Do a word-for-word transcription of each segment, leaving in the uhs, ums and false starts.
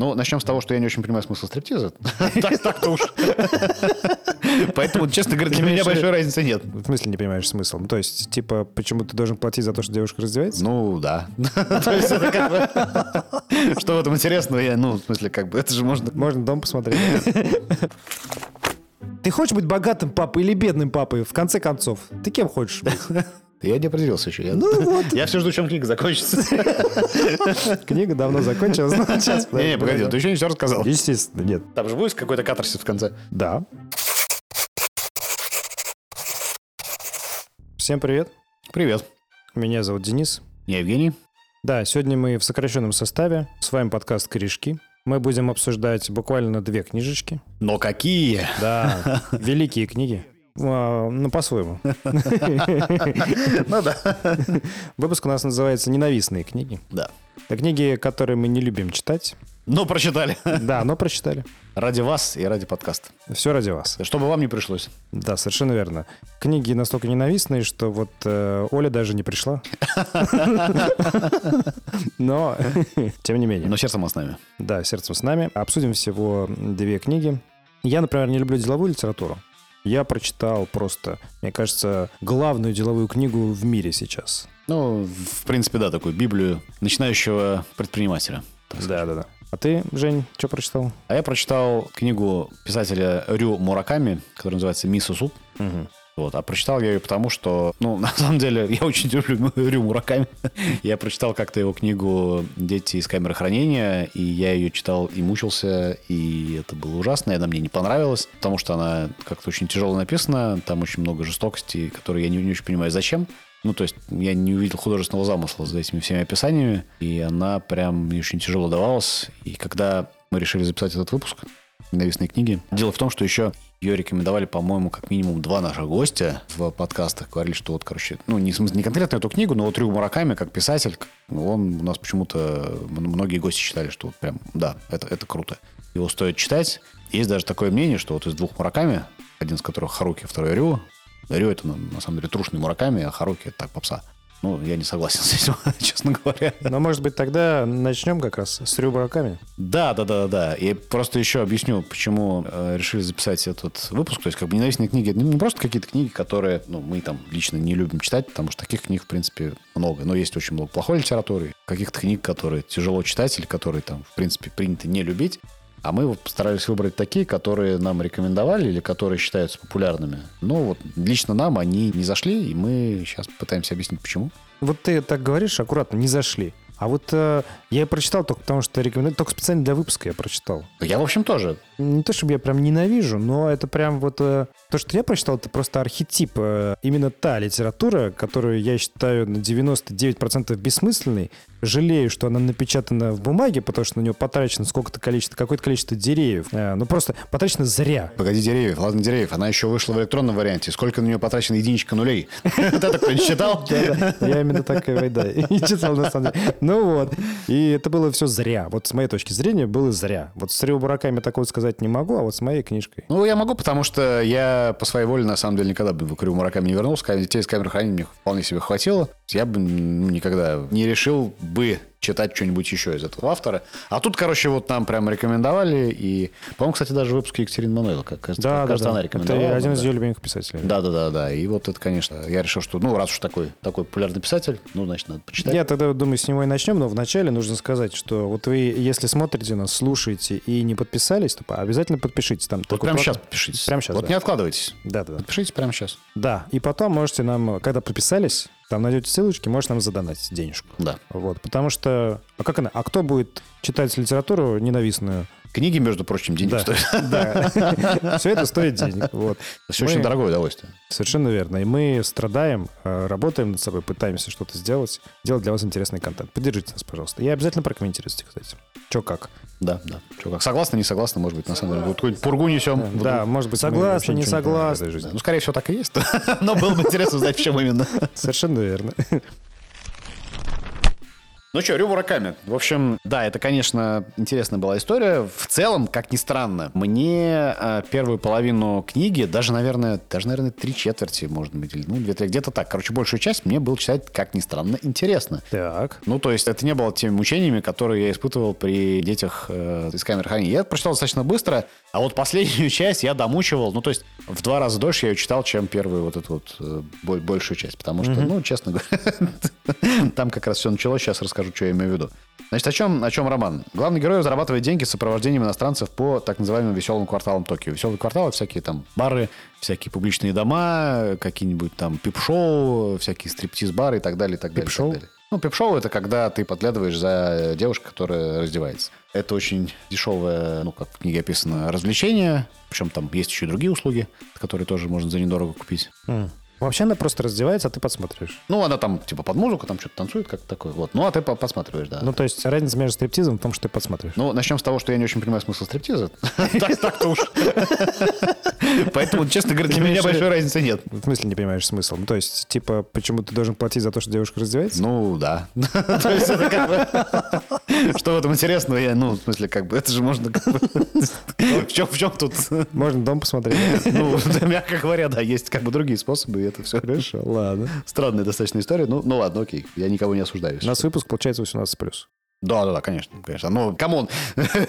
Ну, начнем с того, что я не очень понимаю смысл стриптиза. Так-то уж. Поэтому, честно говоря, для меня большой разницы нет. В смысле не понимаешь смысл? То есть, типа, почему ты должен платить за то, что девушка раздевается? Ну, да. То есть, это как бы... Что в этом интересного? Ну, в смысле, как бы, это же можно... Можно дома посмотреть. Ты хочешь быть богатым папой или бедным папой? В конце концов, ты кем хочешь быть? Я не определился еще. Я... Ну, вот. Я все жду, чем книга закончится. Книга давно закончилась. Не, погоди, ты еще не все рассказал. Естественно, нет. Там же будет какой-то катарсис в конце? Да. Всем привет. Привет. Меня зовут Денис. Я Евгений. Да, сегодня мы в сокращенном составе. С вами подкаст «Корешки». Мы будем обсуждать буквально две книжечки. Но какие? Да, великие книги. Ну, по-своему. Ну да. Выпуск у нас называется «Ненавистные книги». Да. Это книги, которые мы не любим читать. Но прочитали. Да, но прочитали. Ради вас и ради подкаста. Все ради вас. Чтобы вам не пришлось. Да, совершенно верно. Книги настолько ненавистные, что вот э, Оля даже не пришла. Но, тем не менее. Но сердцем мы с нами. Да, сердцем с нами. Обсудим всего две книги. Я, например, не люблю деловую литературу. Я прочитал просто, мне кажется, главную деловую книгу в мире сейчас. Ну, в принципе, да, такую Библию начинающего предпринимателя. Да-да-да. А ты, Жень, что прочитал? А я прочитал книгу писателя Рю Мураками, которая называется «Мисо-суп». Угу. Вот. А прочитал я ее потому, что, ну, на самом деле, я очень люблю Рю Мураками. Я прочитал как-то его книгу «Дети из камеры хранения», и я ее читал и мучился, и это было ужасно, и она мне не понравилась, потому что она как-то очень тяжело написана, там очень много жестокости, которые я не, не очень понимаю, зачем. Ну, то есть, я не увидел художественного замысла за этими всеми описаниями, и она прям мне очень тяжело давалась. И когда мы решили записать этот выпуск «Ненавистные книги», дело в том, что еще... Ее рекомендовали, по-моему, как минимум два наших гостя в подкастах. Говорили, что вот, короче, ну, не, не конкретно эту книгу, но вот Рю Мураками, как писатель, он у нас почему-то... Многие гости считали, что вот прям, да, это, это круто. Его стоит читать. Есть даже такое мнение, что вот из двух Мураками, один из которых Харуки, второй Рю. Рю это, на самом деле, трушный Мураками, а Харуки это так, попса. Ну, я не согласен с этим, честно говоря. Но, может быть, тогда начнем как раз с Рю Мураками? Да, да, да, да. Я просто еще объясню, почему э, решили записать этот выпуск. То есть, как бы ненавистные книги, это не просто какие-то книги, которые, ну, мы там лично не любим читать, потому что таких книг, в принципе, много. Но есть очень много плохой литературы, каких-то книг, которые тяжело читать или которые там, в принципе, принято не любить. А мы постарались выбрать такие, которые нам рекомендовали или которые считаются популярными. Но вот лично нам они не зашли, и мы сейчас пытаемся объяснить, почему. Вот ты так говоришь, аккуратно, не зашли. А вот э, я и прочитал только потому, что рекомендую. Только специально для выпуска я прочитал. Я, в общем, тоже. Не то, чтобы я прям ненавижу, но это прям вот... Э, то, что я прочитал, это просто архетип. Э, именно та литература, которую я считаю на девяносто девять процентов бессмысленной. Жалею, что она напечатана в бумаге, потому что на нее потрачено сколько-то количество, какое-то количество деревьев. Э, ну, просто потрачено зря. Погоди, деревьев. Ладно, деревьев. Она еще вышла в электронном варианте. Сколько на нее потрачено единичка нулей? Это кто-нибудь читал? Я именно так и читал, на самом деле. Ну вот, и это было все зря. Вот с моей точки зрения было зря. Вот с Рю Мураками такого сказать не могу, а вот с моей книжкой. Ну, я могу, потому что я по своей воле, на самом деле, никогда бы к Рю Мураками не вернулся. Детей из камеры хранения мне вполне себе хватило. Я бы никогда не решил бы читать что-нибудь еще из этого автора. А тут, короче, вот нам прям рекомендовали. И, по-моему, кстати, даже выпуск Екатерины Мануиловой, как, кажется, да, кажется да, она да. рекомендовала. Это один да. из ее любимых писателей. Да-да-да. И вот это, конечно, я решил, что, ну, раз уж такой, такой популярный писатель, ну, значит, надо почитать. Я тогда, думаю, с него и начну. Начнем, но вначале нужно сказать, что вот вы, если смотрите нас, слушаете и не подписались, то обязательно подпишитесь. Там вот такой прямо платформ. Сейчас подпишитесь. Прямо сейчас, вот да. Не откладывайтесь. Да-да-да. Подпишитесь прямо сейчас. Да, и потом можете нам, когда подписались, там найдете ссылочки, можете нам задонатить денежку. Да. Вот, потому что... А как она? А кто будет читать литературу ненавистную? Книги, между прочим, денег да, стоят. Да, все это стоит денег. Вот. Все мы... очень дорогое удовольствие. Совершенно верно. И мы страдаем, работаем над собой, пытаемся что-то сделать, делать для вас интересный контент. Поддержите нас, пожалуйста. Я обязательно прокомментируйте, кстати. Че как. Да, да. Че как. Согласны, не согласны, может быть, на самом деле. Вот какую-нибудь пургу несем. Да, вот, да, может быть. Согласны, не согласны. Да. Ну, скорее всего, так и есть. Но было бы интересно узнать, в чем именно. Совершенно верно. Ну что, Рю Мураками. В общем, да, это, конечно, интересная была история. В целом, как ни странно, мне первую половину книги, даже, наверное, даже, наверное, три четверти, может быть, ну, две-три, где-то так. Короче, большую часть мне было читать, как ни странно, интересно. Так. Ну, то есть, это не было теми мучениями, которые я испытывал при детях э, из камеры хранения. Я это прочитал достаточно быстро, а вот последнюю часть я домучивал, ну, то есть, в два раза дольше я ее читал, чем первую вот эту вот э, большую часть, потому что, mm-hmm. ну, честно говоря, там как раз все началось, сейчас расскажу. Скажу, что я имею в виду. Значит, о чем, о чем роман? Главный герой зарабатывает деньги с сопровождением иностранцев по так называемым веселым кварталам Токио. Веселые кварталы — всякие там бары, всякие публичные дома, какие-нибудь там пип-шоу, всякие стриптиз-бары и так далее, и так далее. Пип-шоу? И так далее. Ну, пип-шоу — это когда ты подглядываешь за девушкой, которая раздевается. Это очень дешевое, ну, как в книге описано, развлечение. Причем там есть еще и другие услуги, которые тоже можно за недорого купить. Mm. Вообще она просто раздевается, а ты подсматриваешь. Ну, она там типа под музыку, там что-то танцует, как-то такое. Вот. Ну, а ты подсматриваешь, да. Ну, то есть разница между стриптизом в том, что ты подсматриваешь. Ну, начнем с того, что я не очень понимаю смысл стриптиза. Так-то уж. Поэтому, честно говоря, для меня большой разницы нет. В смысле не понимаешь смысл? Ну, то есть, типа, почему ты должен платить за то, что девушка раздевается? Ну, да. То есть это как бы... Что в этом интересного? Я, ну, в смысле, как бы, это же можно... В чем тут? Можно дом посмотреть. Ну, мягко говоря, да, есть как бы другие способы. Это все хорошо, ладно. Странная достаточно история, ну, ну ладно, окей, я никого не осуждаю. У нас выпуск получается восемнадцать плюс. Да-да-да, конечно, конечно. Ну, камон,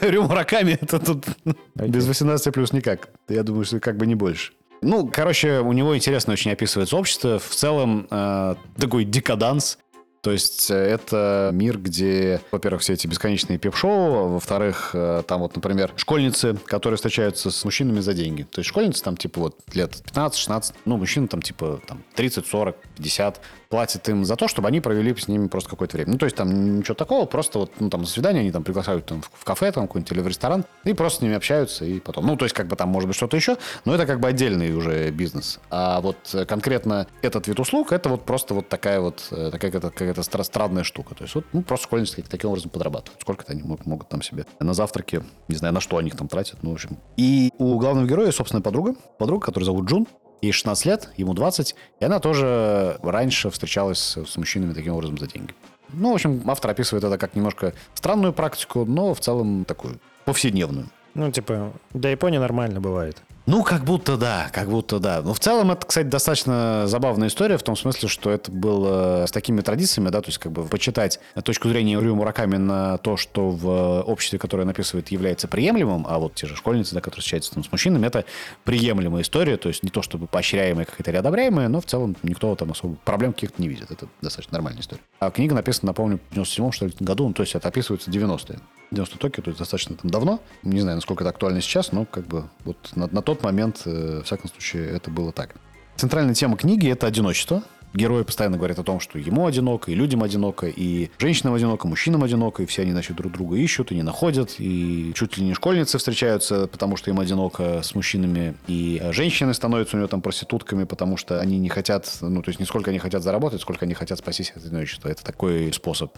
Рю Мураками, это тут okay. без восемнадцати плюс никак. Я думаю, что как бы не больше. Ну, короче, у него интересно очень описывается общество. В целом, э, такой декаданс. То есть это мир, где, во-первых, все эти бесконечные пип-шоу, во-вторых, там вот, например, школьницы, которые встречаются с мужчинами за деньги. То есть школьницы там типа вот лет пятнадцать-шестнадцать, ну, мужчины там типа там, тридцать, сорок, пятьдесят платят им за то, чтобы они провели с ними просто какое-то время. Ну, то есть там ничего такого, просто вот, ну, там за свидание они там приглашают там, в кафе там какой-нибудь или в ресторан, и просто с ними общаются, и потом. Ну, то есть как бы там может быть что-то еще, но это как бы отдельный уже бизнес. А вот конкретно этот вид услуг, это вот просто вот такая вот, такая какая-то это странная штука. То есть вот, ну, просто школьницы таким образом подрабатывают. Сколько-то они могут, могут там себе на завтраки, не знаю, на что они их там тратят, ну, в общем. И у главного героя собственная подруга, подруга, которую зовут Джун, ей шестнадцать лет, ему двадцать, и она тоже раньше встречалась с мужчинами таким образом за деньги. Ну, в общем, автор описывает это как немножко странную практику, но в целом такую повседневную. Ну, типа, для Японии нормально бывает. Ну, как будто да, как будто да. Но в целом это, кстати, достаточно забавная история в том смысле, что это было с такими традициями, да, то есть как бы почитать точку зрения Рю Мураками на то, что в обществе, которое он описывает, является приемлемым, а вот те же школьницы, да, которые встречаются там с мужчинами, это приемлемая история, то есть не то чтобы поощряемая какая-то или одобряемая, но в целом никто там особо проблем каких-то не видит. Это достаточно нормальная история. А книга написана, напомню, в девяносто седьмом что ли, году, ну, то есть это описывается девяностые. девяностые Токио, то есть достаточно там давно. Не знаю, насколько это актуально сейчас, но как бы вот на, на тот момент, э, во всяком случае, это было так. Центральная тема книги — это одиночество. Герои постоянно говорят о том, что ему одиноко, и людям одиноко, и женщинам одиноко, и мужчинам одиноко, и все они, значит, друг друга ищут и не находят, и чуть ли не школьницы встречаются, потому что им одиноко с мужчинами, и женщины становятся у него там проститутками, потому что они не хотят, ну, то есть не сколько они хотят заработать, сколько они хотят спастись от одиночества. Это такой способ.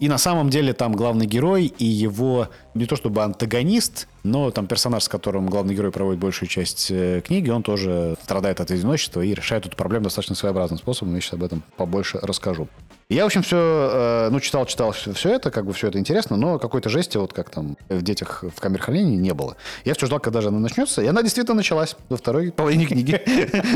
И на самом деле там главный герой и его, не то чтобы антагонист, но там персонаж, с которым главный герой проводит большую часть книги, он тоже страдает от одиночества и решает эту проблему достаточно своеобразным способом. Я сейчас об этом побольше расскажу. Я, в общем, все, ну, читал-читал все это, как бы все это интересно, но какой-то жести, вот как там в «Детях в камере хранения», не было. Я все ждал, когда же она начнется, и она действительно началась во второй половине книги.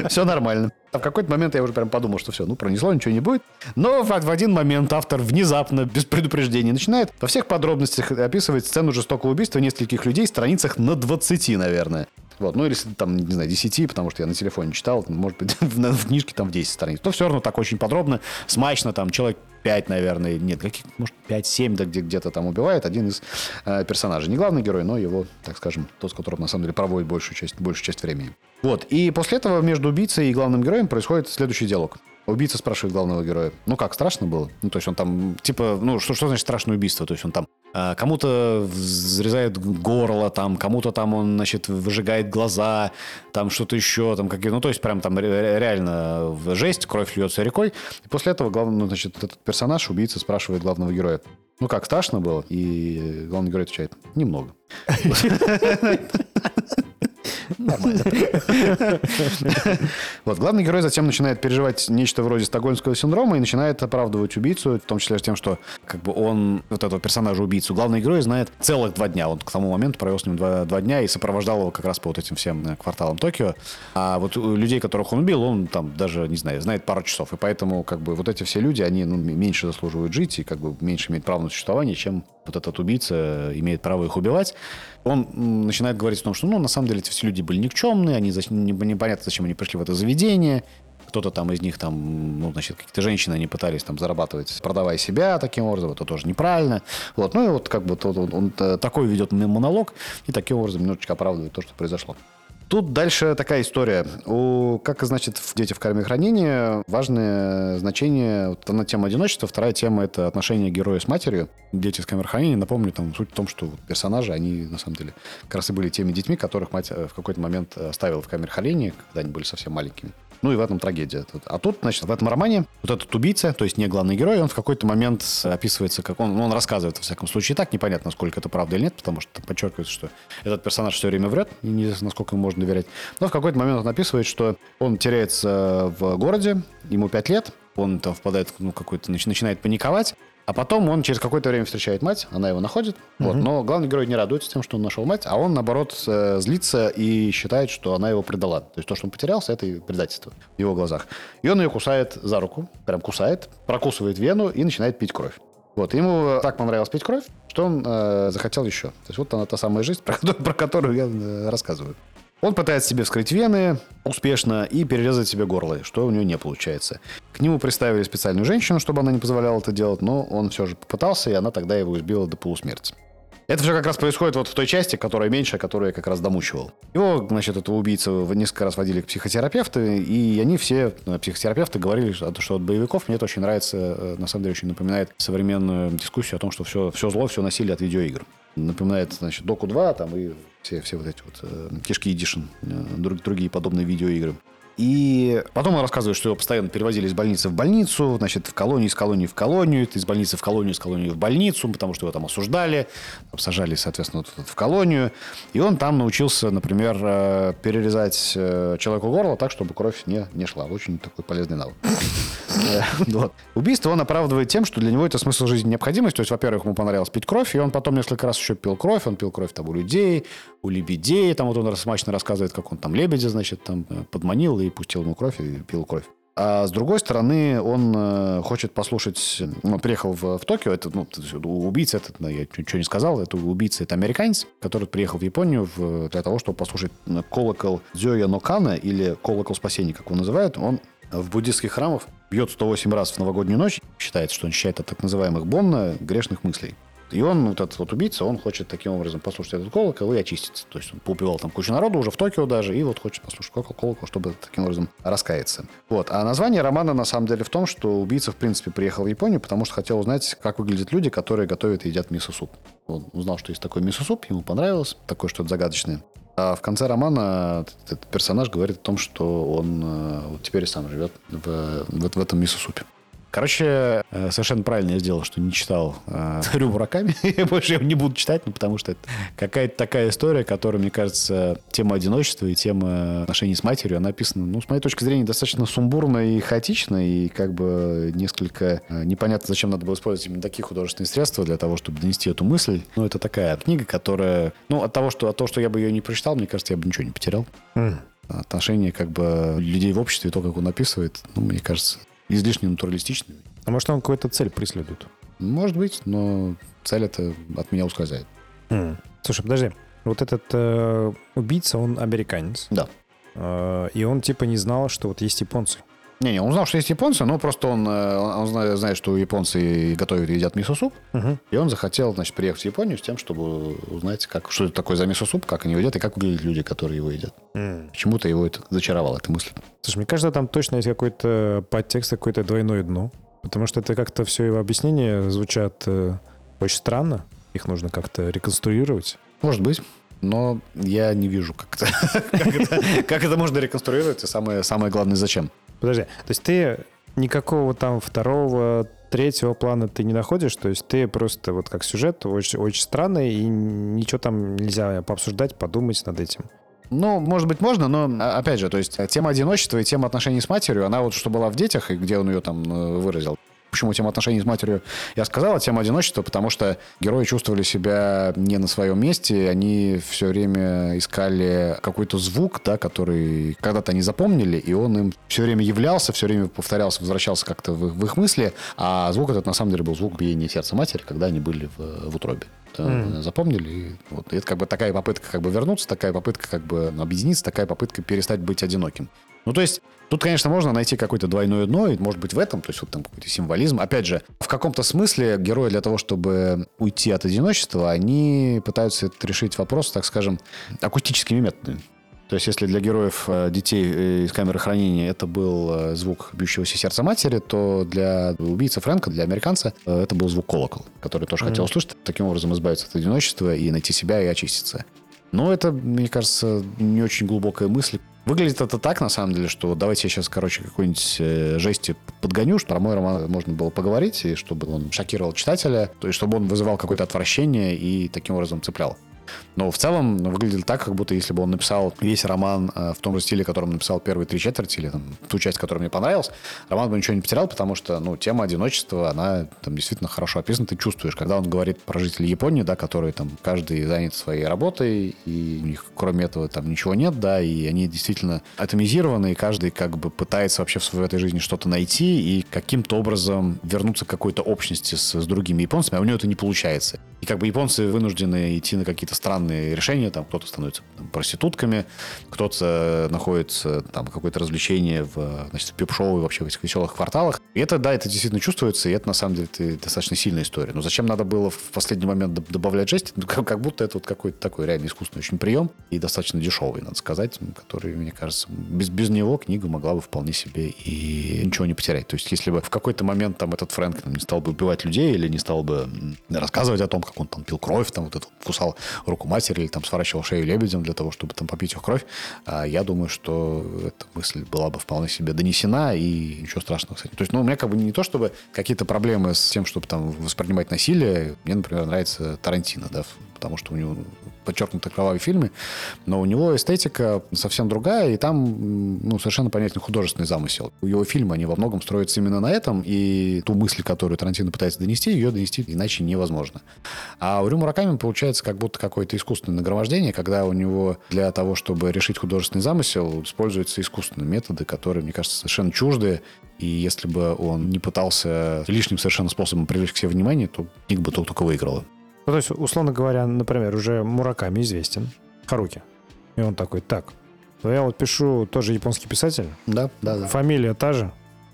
Все нормально. А в какой-то момент я уже прям подумал, что все, ну, пронесло, ничего не будет. Но в один момент автор внезапно, без предупреждения, начинает во всех подробностях описывать сцену жестокого убийства нескольких людей в страницах на двадцати, наверное. Вот, ну, или там, не знаю, десять, потому что я на телефоне читал, может быть, в, в книжке там в десять страниц. Но все равно так очень подробно, смачно, там, человек пять, наверное, нет, каких, может, пять-семь, да, где, где-то там убивает один из э, персонажей. Не главный герой, но его, так скажем, тот, с которым, на самом деле, проводит большую часть, большую часть времени. Вот, и после этого между убийцей и главным героем происходит следующий диалог. Убийца спрашивает главного героя, ну как, страшно было? Ну, то есть он там, типа, ну, что, что значит страшное убийство? То есть он там э, кому-то взрезает горло, там, кому-то там он, значит, выжигает глаза, там что-то еще, там какие-то, ну, то есть прям там реально жесть, кровь льется рекой. И после этого, главный, ну, значит, этот персонаж, убийца, спрашивает главного героя, ну как, страшно было? И главный герой отвечает, немного. нормально. Вот, главный герой затем начинает переживать нечто вроде стокгольмского синдрома и начинает оправдывать убийцу, в том числе тем, что как бы он, вот этого персонажа-убийцу, главный герой знает целых два дня. Он к тому моменту провел с ним два, два дня и сопровождал его как раз по вот этим всем кварталам Токио. А вот людей, которых он убил, он там даже, не знаю, знает пару часов. И поэтому как бы вот эти все люди, они ну, меньше заслуживают жить и как бы меньше имеют права на существование, чем вот этот убийца имеет право их убивать. Он начинает говорить о том, что ну, на самом деле эти все люди были никчемные, они за... непонятно, зачем они пришли в это заведение. Кто-то там из них, там, ну, значит, какие-то женщины, они пытались там зарабатывать, продавая себя таким образом, это тоже неправильно. Вот, ну и вот как бы тот, он, он такой ведет монолог и таким образом немножечко оправдывает то, что произошло. Тут дальше такая история. У, как, значит, в «Дети в камере хранения» важное значение, вот одна тема одиночества, вторая тема – это отношение героя с матерью. «Дети из камеры хранения», напомню, там суть в том, что персонажи, они, на самом деле, как раз и были теми детьми, которых мать в какой-то момент оставила в камере хранения, когда они были совсем маленькими. Ну и в этом трагедия. А тут, значит, в этом романе вот этот убийца, то есть не главный герой, он в какой-то момент описывается, как он, он рассказывает, во всяком случае, так, непонятно, насколько это правда или нет, потому что подчеркивается, что этот персонаж все время врет, и неизвестно, насколько ему можно доверять. Но в какой-то момент он описывает, что он теряется в городе, ему пять лет, он там впадает, ну, какой-то, начинает паниковать. А потом он через какое-то время встречает мать, она его находит. Uh-huh. Вот, но главный герой не радуется тем, что он нашел мать, а он, наоборот, злится и считает, что она его предала. То есть то, что он потерялся, это и предательство в его глазах. И он ее кусает за руку, прям кусает, прокусывает вену и начинает пить кровь. Вот, ему так понравилось пить кровь, что он э, захотел еще. То есть вот она та самая жизнь, про, про которую я э, рассказываю. Он пытается себе вскрыть вены успешно и перерезать себе горло, что у него не получается. К нему приставили специальную женщину, чтобы она не позволяла это делать, но он все же попытался, и она тогда его избила до полусмерти. Это все как раз происходит вот в той части, которая меньше, которую я как раз домучивал. Его, значит, этого убийцу несколько раз водили к психотерапевту, и они все, психотерапевты, говорили, что от боевиков мне это очень нравится, на самом деле очень напоминает современную дискуссию о том, что все, все зло, все насилие от видеоигр. Напоминает, значит, Доку два там, и все, все вот эти вот э, Кишки Эдишн, э, друг, другие подобные видеоигры. И потом он рассказывает, что его постоянно перевозили из больницы в больницу, значит, в колонии, из колонии в колонию, из больницы в колонию, из колонии в больницу, потому что его там осуждали, сажали, соответственно, вот, вот, в колонию. И он там научился, например, перерезать человеку горло так, чтобы кровь не, не шла. Очень такой полезный навык. Убийство он оправдывает тем, что для него это смысл жизни, необходимость. То есть, во-первых, ему понравилось пить кровь, и он потом несколько раз еще пил кровь. Он пил кровь там у людей, у лебедей. Там вот он смачно рассказывает, как он там лебедя, значит, там подманил и и пустил ему кровь, и пил кровь. А с другой стороны, он хочет послушать... Он приехал в, в Токио, это, ну, убийца, это, я ничего не сказал, это убийца, это американец, который приехал в Японию в, для того, чтобы послушать колокол Дзёя Нокана, или колокол спасения, как его называют. Он в буддистских храмах бьет сто восемь раз в новогоднюю ночь, считается, что он считает от так называемых бонна грешных мыслей. И он, вот этот вот убийца, он хочет таким образом послушать этот колокол и очиститься. То есть он поубивал там кучу народу, уже в Токио даже, и вот хочет послушать колокол, чтобы таким образом раскаяться. Вот. А название романа на самом деле в том, что убийца в принципе приехал в Японию, потому что хотел узнать, как выглядят люди, которые готовят и едят мисо-суп. Он узнал, что есть такой мисо-суп, ему понравилось, такое что-то загадочное. А в конце романа этот персонаж говорит о том, что он вот теперь и сам живет в, в, в этом мисо-супе. Короче, совершенно правильно я сделал, что не читал э, Рю Мураками. Больше я не буду читать, ну, потому что это какая-то такая история, которая, мне кажется, тема одиночества и тема отношений с матерью, она описана, ну, с моей точки зрения, достаточно сумбурно и хаотично, и как бы несколько э, непонятно, зачем надо было использовать именно такие художественные средства для того, чтобы донести эту мысль. Но это такая книга, которая... Ну, от того, что, от того, что я бы ее не прочитал, мне кажется, я бы ничего не потерял. Mm. Отношение как бы людей в обществе, то, как он описывает, ну, мне кажется... излишне натуралистичными. А может, он какую-то цель преследует? Может быть, но цель это от меня ускользает. Mm. Слушай, подожди. Вот этот э, убийца, он американец. Да. Э, и он типа не знал, что вот есть японцы. Не-не, он знал, что есть японцы, но просто он, он знает, что японцы готовят и едят мисо-суп. Uh-huh. И он захотел, значит, приехать в Японию с тем, чтобы узнать, как, что это такое за мисо-суп, как они его едят и как выглядят люди, которые его едят. Mm. Почему-то его это зачаровало, эта мысль. Слушай, мне кажется, там точно есть какой-то подтекст, какое-то двойное дно. Потому что это как-то все его объяснения звучат очень странно. Их нужно как-то реконструировать. Может быть. Но я не вижу, как это можно реконструировать. И самое главное, зачем. Подожди, то есть ты никакого там второго, третьего плана ты не находишь? То есть ты просто вот как сюжет очень, очень странный, и ничего там нельзя пообсуждать, подумать над этим? Ну, может быть, можно, но, опять же, то есть тема одиночества и тема отношений с матерью, она вот что была в «Детях» и где он ее там выразил. Почему тема отношений с матерью я сказал, а тема одиночества, потому что герои чувствовали себя не на своем месте, они все время искали какой-то звук, да, который когда-то они запомнили, и он им все время являлся, все время повторялся, возвращался как-то в их, в их мысли, а звук этот на самом деле был звук биения сердца матери, когда они были в, в утробе. Mm. Запомнили. И вот. И это как бы такая попытка как бы вернуться, такая попытка как бы объединиться, такая попытка перестать быть одиноким. Ну, то есть, тут, конечно, можно найти какое-то двойное дно, и, может быть, в этом, то есть, вот там какой-то символизм. Опять же, в каком-то смысле герои для того, чтобы уйти от одиночества, они пытаются это решить вопрос, так скажем, акустическими методами. То есть, если для героев детей из камеры хранения это был звук бьющегося сердца матери, то для убийцы Фрэнка, для американца, это был звук колокола, который тоже mm-hmm. хотел услышать, таким образом избавиться от одиночества и найти себя и очиститься. Но это, мне кажется, не очень глубокая мысль. Выглядит это так, на самом деле, что давайте я сейчас, короче, какой-нибудь жести подгоню, что про мой роман можно было поговорить, и чтобы он шокировал читателя, то есть чтобы он вызывал какое-то отвращение и таким образом цеплял. Но в целом выглядит так, как будто если бы он написал весь роман в том же стиле, которым написал первые три четверти, или там, ту часть, которая мне понравилась, роман бы ничего не потерял, потому что ну, тема одиночества, она там действительно хорошо описана, ты чувствуешь. Когда он говорит про жителей Японии, да, которые там каждый занят своей работой, и у них кроме этого там ничего нет, да, и они действительно атомизированы, и каждый как бы пытается вообще в своей этой жизни что-то найти и каким-то образом вернуться к какой-то общности с, с другими японцами, а у него это не получается. И как бы японцы вынуждены идти на какие-то странные решения, там кто-то становится там, проститутками, кто-то находится там какое-то развлечение в, значит, в пип-шоу и вообще в этих веселых кварталах. И это, да, это действительно чувствуется, и это на самом деле это достаточно сильная история. Но зачем надо было в последний момент добавлять жесть? Ну, как, как будто это вот какой-то такой реально искусственный очень прием и достаточно дешевый, надо сказать, который, мне кажется, без, без него книга могла бы вполне себе и ничего не потерять. То есть если бы в какой-то момент там этот Фрэнк там, не стал бы убивать людей или не стал бы рассказывать о том, как он там пил кровь, там вот это кусал руку матери или там сворачивал шею лебедем для того, чтобы там попить их кровь, я думаю, что эта мысль была бы вполне себе донесена, и ничего страшного, кстати. То есть, ну, у меня как бы не то, чтобы какие-то проблемы с тем, чтобы там воспринимать насилие. Мне, например, нравится Тарантино, да, потому что у него подчеркнуто кровавые фильмы, но у него эстетика совсем другая, и там ну, совершенно понятен художественный замысел. Его фильмы, они во многом строятся именно на этом, и ту мысль, которую Тарантино пытается донести, ее донести иначе невозможно. А у Рю Мураками получается как будто какое-то искусственное нагромождение, когда у него для того, чтобы решить художественный замысел, используются искусственные методы, которые, мне кажется, совершенно чужды, и если бы он не пытался лишним совершенно способом привлечь к себе внимание, то книга бы только выиграла. Ну, то есть, условно говоря, например, уже Мураками известен, Харуки. И он такой, так, я вот пишу, тоже японский писатель. Да, да, да. Фамилия та же.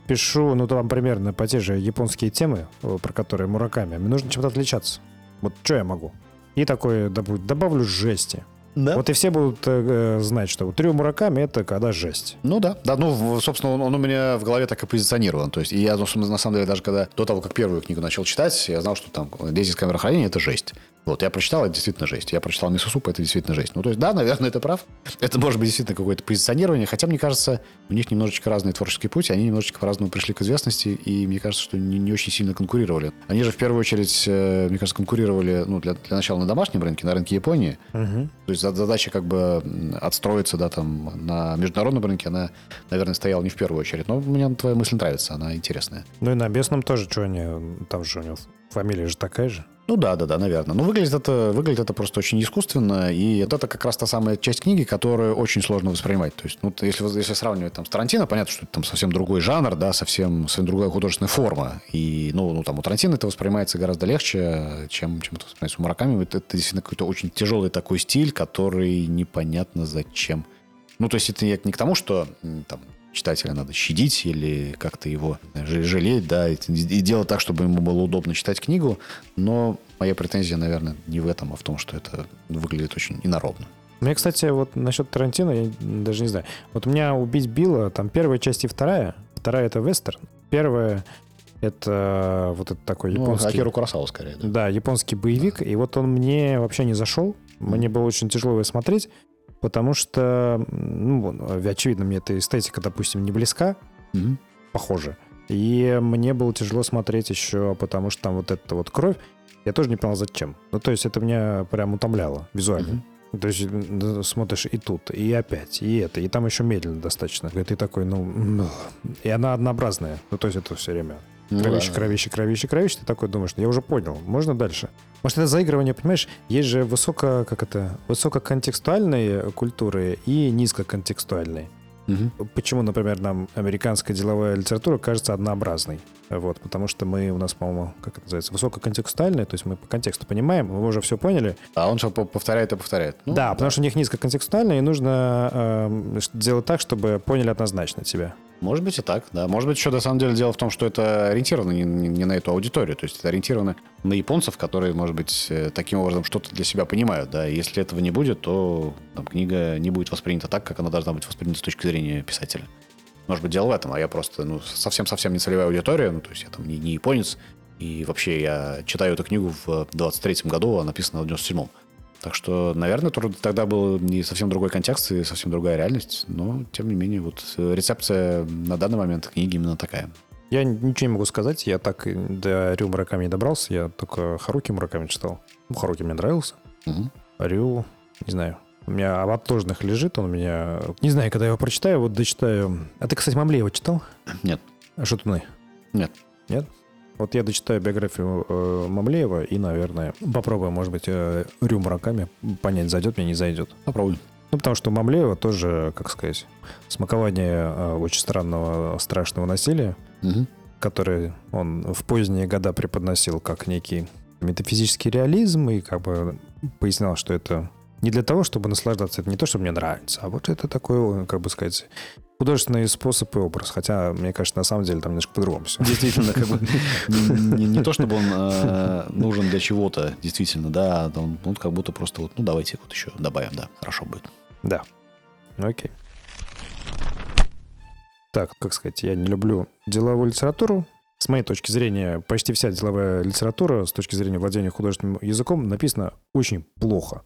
Пишу, ну, там примерно по те же японские темы, про которые Мураками. Мне нужно чем-то отличаться. Вот что я могу? И такой, добавлю жести. Да. Вот и все будут э, знать, что вот Рю Мураками — это когда жесть. Ну да. Да, ну, собственно, он, он у меня в голове так и позиционирован. То есть, и я, на самом деле, даже когда до того, как первую книгу начал читать, я знал, что там «Дети из камеры хранения» — это жесть. Вот, я прочитал, это действительно жесть. Я прочитал «Мисо-суп», это действительно жесть. Ну, то есть, да, наверное, это прав. Это может быть действительно какое-то позиционирование. Хотя, мне кажется, у них немножечко разные творческие пути. Они немножечко по-разному пришли к известности. И мне кажется, что не, не очень сильно конкурировали. Они же, в первую очередь, мне кажется, конкурировали ну, для, для начала на домашнем рынке, на рынке Японии. Угу. То есть, задача как бы отстроиться да, там, на международном рынке, она, наверное, стояла не в первую очередь. Но мне твоя мысль нравится, она интересная. Ну, и на «Бесном» тоже, что они... Там же у него фамилия же такая же. Ну да, да, да, наверное. Но выглядит это, выглядит это просто очень искусственно, и вот это как раз та самая часть книги, которую очень сложно воспринимать. То есть, ну, если, если сравнивать там с Тарантино, понятно, что это там совсем другой жанр, да, совсем, совсем другая художественная форма. И, ну, ну, там у Тарантино это воспринимается гораздо легче, чем, чем это воспринимается у Мураками. Это, это действительно какой-то очень тяжелый такой стиль, который непонятно зачем. Ну, то есть это не к тому, что там... читателя надо щадить или как-то его жалеть, да, и делать так, чтобы ему было удобно читать книгу. Но моя претензия, наверное, не в этом, а в том, что это выглядит очень инородно. Мне, кстати, вот насчет Тарантино, я даже не знаю. Вот у меня «Убить Билла», там первая часть и вторая. Вторая — это вестерн. Первая — это вот это такой японский... Ну, Акиру Куросава, скорее. Да, да японский боевик. Да. И вот он мне вообще не зашел. Мне было очень тяжело его смотреть. Потому что, ну, очевидно, мне эта эстетика, допустим, не близка, mm-hmm. похоже. И мне было тяжело смотреть еще, потому что там вот эта вот кровь, я тоже не понял, зачем. Ну, то есть это меня прям утомляло визуально. Mm-hmm. То есть смотришь и тут, и опять, и это, и там еще медленно достаточно. И ты такой, ну... И она однообразная. Ну, то есть это все время... Ну, кровище, да. кровище, кровище, кровище. Ты такой думаешь, я уже понял, можно дальше? Может, это заигрывание, понимаешь? Есть же высоко, как это, высококонтекстуальные культуры и низкоконтекстуальные. Угу. Почему, например, нам американская деловая литература кажется однообразной? Вот, потому что мы, у нас, по-моему, как это называется, высококонтекстуальные, то есть мы по контексту понимаем, мы уже все поняли. А он что повторяет и повторяет. Ну, да, да, потому что у них низкоконтекстуальные, и нужно э, делать так, чтобы поняли однозначно тебя. Может быть и так, да. Может быть еще, на самом деле, дело в том, что это ориентировано не, не на эту аудиторию, то есть это ориентировано на японцев, которые, может быть, таким образом что-то для себя понимают, да. И если этого не будет, то там, книга не будет воспринята так, как она должна быть воспринята с точки зрения писателя. Может быть, дело в этом, а я просто, ну, совсем-совсем не целевая аудитория, ну, то есть я там не, не японец, и вообще я читаю эту книгу в двадцать третьем году, а написана в девяносто седьмом. Так что, наверное, тогда был не совсем другой контекст и совсем другая реальность, но, тем не менее, вот рецепция на данный момент книги именно такая. Я ничего не могу сказать, я так до Рю Мураками не добрался, я только Харуки Мураками читал. Ну, Харуки мне нравился, угу. Рю, не знаю. У меня в отложенных лежит, он у меня... Не знаю, когда я его прочитаю, вот дочитаю... А ты, кстати, Мамлеева читал? Нет. Шатуны? Нет. Нет? Вот я дочитаю биографию э, Мамлеева и, наверное, попробую, может быть, э, Рю Мураками понять, зайдет мне, не зайдет. Попробуй. Ну, потому что Мамлеева тоже, как сказать, смакование э, очень странного, страшного насилия, угу. которое он в поздние года преподносил как некий метафизический реализм и как бы пояснял, что это... Не для того, чтобы наслаждаться, это не то, что мне нравится, а вот это такой, как бы сказать, художественный способ и образ. Хотя, мне кажется, на самом деле там немножко по-другому все. Действительно, как бы не то, чтобы он нужен для чего-то, действительно, да, он как будто просто вот, ну давайте вот еще добавим, да, хорошо будет. Да. Окей. Так, как сказать, я не люблю деловую литературу. С моей точки зрения, почти вся деловая литература с точки зрения владения художественным языком написана очень плохо.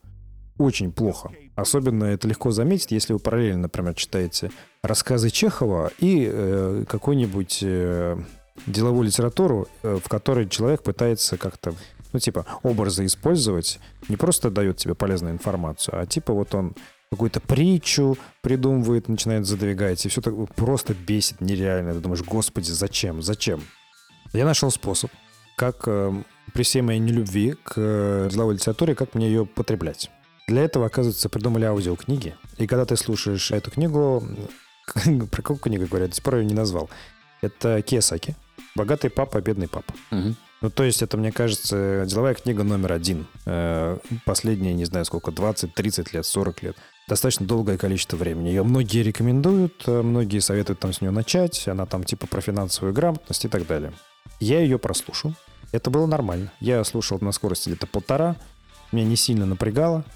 Очень плохо. Особенно это легко заметить, если вы параллельно, например, читаете рассказы Чехова и э, какую-нибудь э, деловую литературу, э, в которой человек пытается как-то, ну, типа, образы использовать. Не просто дает тебе полезную информацию, а типа вот он какую-то притчу придумывает, начинает задвигать, и все так просто бесит нереально. Ты думаешь, господи, зачем, зачем? Я нашел способ, как э, при всей моей нелюбви к э, деловой литературе, как мне ее потреблять. Для этого, оказывается, придумали аудиокниги. И когда ты слушаешь эту книгу... Про какую книгу говорят? До сих пор ее не назвал. Это Кийосаки. «Богатый папа, бедный папа». Угу. Ну, то есть, это, мне кажется, деловая книга номер один. Последние, не знаю сколько, двадцать-тридцать лет, сорок лет. Достаточно долгое количество времени. Ее многие рекомендуют, многие советуют там с нее начать. Она там типа про финансовую грамотность и так далее. Я ее прослушал. Это было нормально. Я слушал на скорости где-то полтора. Меня не сильно напрягало.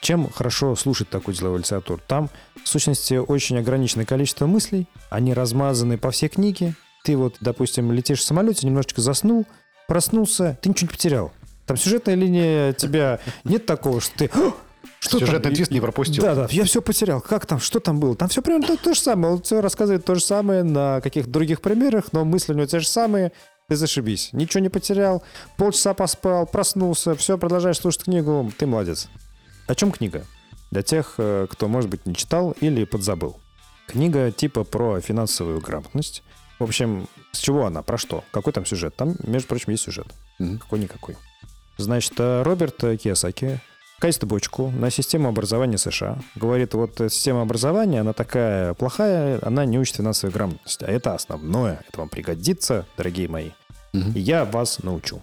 Чем хорошо слушать такую деловую литературу? Там, в сущности, очень ограниченное количество мыслей, они размазаны по всей книге. Ты вот, допустим, летишь в самолете, немножечко заснул, проснулся, ты ничего не потерял. Там сюжетная линия тебя... Нет такого, что ты... Что сюжетный там? Твист не пропустил. Да-да, я все потерял. Как там? Что там было? Там все примерно то, то же самое. Он все рассказывает то же самое на каких-то других примерах, но мысли у него те же самые. Ты зашибись. Ничего не потерял, полчаса поспал, проснулся, все, продолжаешь слушать книгу, ты молодец. О чем книга? Для тех, кто, может быть, не читал или подзабыл. Книга типа про финансовую грамотность. В общем, с чего она? Про что? Какой там сюжет? Там, между прочим, есть сюжет. Mm-hmm. Какой-никакой. Значит, Роберт Кийосаки катит бочку на систему образования США. Говорит, вот система образования, она такая плохая, она не учит финансовой грамотности. А это основное. Это вам пригодится, дорогие мои. Mm-hmm. И я вас научу.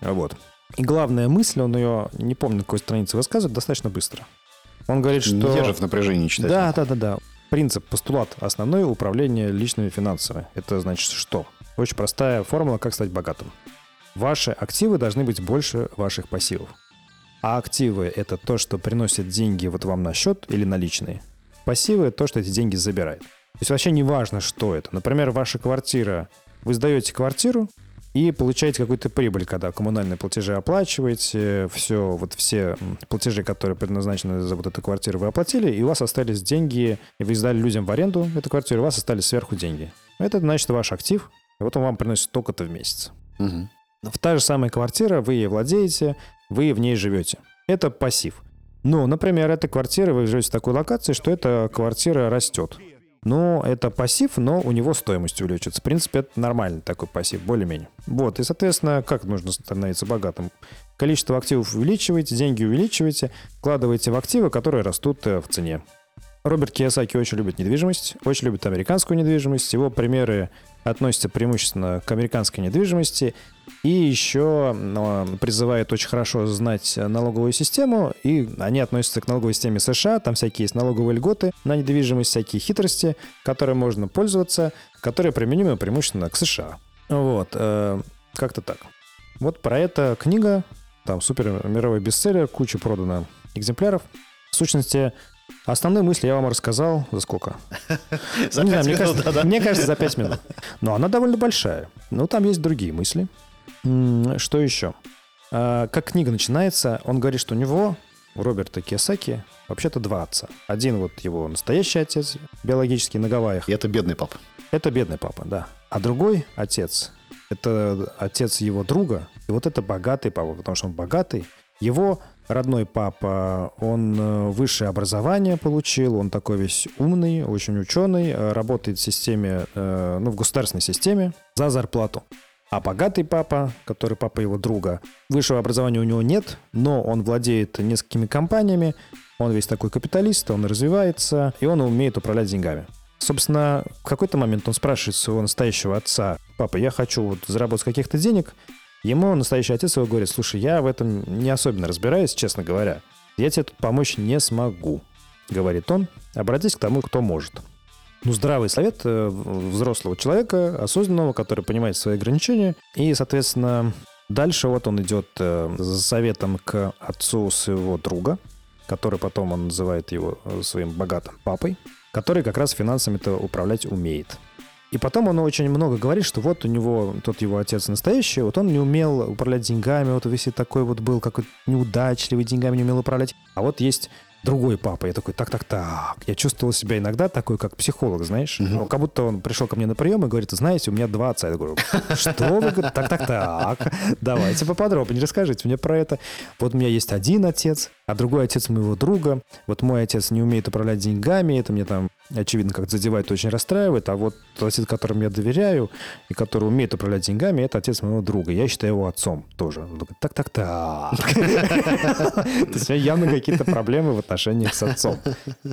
Вот. И главная мысль, он ее, не помню, на какой странице высказывает, достаточно быстро. Он говорит, что... Не держит в напряжении читать. Да, да, да, да. Принцип, постулат основной — управление личными финансами. Это значит что? Очень простая формула, как стать богатым. Ваши активы должны быть больше ваших пассивов. А активы — это то, что приносит деньги вот вам на счет или наличные. Пассивы — то, что эти деньги забирает. То есть вообще не важно, что это. Например, ваша квартира. Вы сдаете квартиру и получаете какую-то прибыль, когда коммунальные платежи оплачиваете, все, вот все платежи, которые предназначены за вот эту квартиру, вы оплатили, и у вас остались деньги, и вы сдали людям в аренду эту квартиру, у вас остались сверху деньги. Это, значит, ваш актив, и вот он вам приносит столько-то в месяц. Угу. В та же самая квартира, вы ей владеете, вы в ней живете. Это пассив. Ну, например, эта квартира, вы живете в такой локации, что эта квартира растет. Ну, это пассив, но у него стоимость увеличится. В принципе, это нормальный такой пассив, более-менее. Вот, и, соответственно, как нужно становиться богатым? Количество активов увеличиваете, деньги увеличиваете, вкладываете в активы, которые растут в цене. Роберт Кийосаки очень любит недвижимость, очень любит американскую недвижимость. Его примеры относятся преимущественно к американской недвижимости. И еще призывает очень хорошо знать налоговую систему. И они относятся к налоговой системе США. Там всякие есть налоговые льготы на недвижимость, всякие хитрости, которые можно пользоваться, которые применимы преимущественно к США. Вот, э, как-то так. Вот про это книга. Там супер мировой бестселлер, куча продано экземпляров. В сущности... Основные мысли я вам рассказал за сколько? За пять минут. Мне кажется, за пять минут. Но она довольно большая. Но там есть другие мысли. Что еще? Как книга начинается, он говорит, что у него, у Роберта Кийосаки, вообще-то два отца. Один вот его настоящий отец, биологический, на Гавайях. И это бедный папа. Это бедный папа, да. А другой отец, это отец его друга. И вот это богатый папа, потому что он богатый. Его родной папа, он высшее образование получил, он такой весь умный, очень ученый, работает в системе, ну, в государственной системе за зарплату. А богатый папа, который папа его друга, высшего образования у него нет, но он владеет несколькими компаниями, он весь такой капиталист, он развивается, и он умеет управлять деньгами. Собственно, в какой-то момент он спрашивает своего настоящего отца: «Папа, я хочу вот заработать каких-то денег». Ему настоящий отец его говорит: «Слушай, я в этом не особенно разбираюсь, честно говоря. Я тебе тут помочь не смогу», — говорит он. «Обратись к тому, кто может». Ну, здравый совет взрослого человека, осознанного, который понимает свои ограничения. И, соответственно, дальше вот он идет за советом к отцу своего друга, который потом он называет его своим богатым папой, который как раз финансами-то управлять умеет. И потом он очень много говорит, что вот у него, тот его отец настоящий, вот он не умел управлять деньгами, вот весь такой вот был какой-то неудачливый, деньгами не умел управлять. А вот есть другой папа. Я такой: так-так-так. Я чувствовал себя иногда такой, как психолог, знаешь. Mm-hmm. Как будто он пришел ко мне на прием и говорит: знаете, у меня два отца. Я говорю: что вы? Так-так-так. Давайте поподробнее расскажите мне про это. Вот у меня есть один отец, а другой отец моего друга. Вот мой отец не умеет управлять деньгами, это мне там очевидно, как задевает, очень расстраивает. А вот отец, которому я доверяю и который умеет управлять деньгами, это отец моего друга. Я считаю его отцом тоже. Так-так-так. То есть у меня явно какие-то проблемы в отношениях с отцом.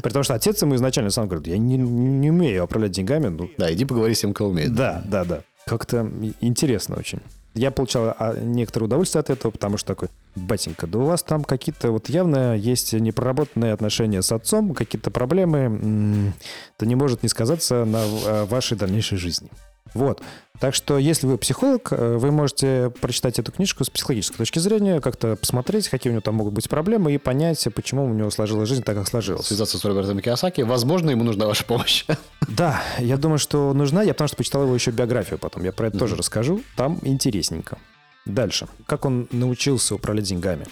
При том, что отец ему изначально сам говорит: я не, не умею управлять деньгами. Да, иди поговори с тем, кто умеет. Да, да, да. Как-то интересно очень. Я получал некоторое удовольствие от этого, потому что такой: батенька, да у вас там какие-то вот явно есть непроработанные отношения с отцом, какие-то проблемы, это не может не сказаться на вашей дальнейшей жизни. Вот. Так что, если вы психолог, вы можете прочитать эту книжку с психологической точки зрения, как-то посмотреть, какие у него там могут быть проблемы, и понять, почему у него сложилась жизнь так, как сложилась. Связаться с Робертом Кийосаки. Возможно, ему нужна ваша помощь. Да, я думаю, что нужна. Я потому что почитал его еще биографию потом. Я про это mm-hmm. тоже расскажу. Там интересненько. Дальше. Как он научился управлять деньгами?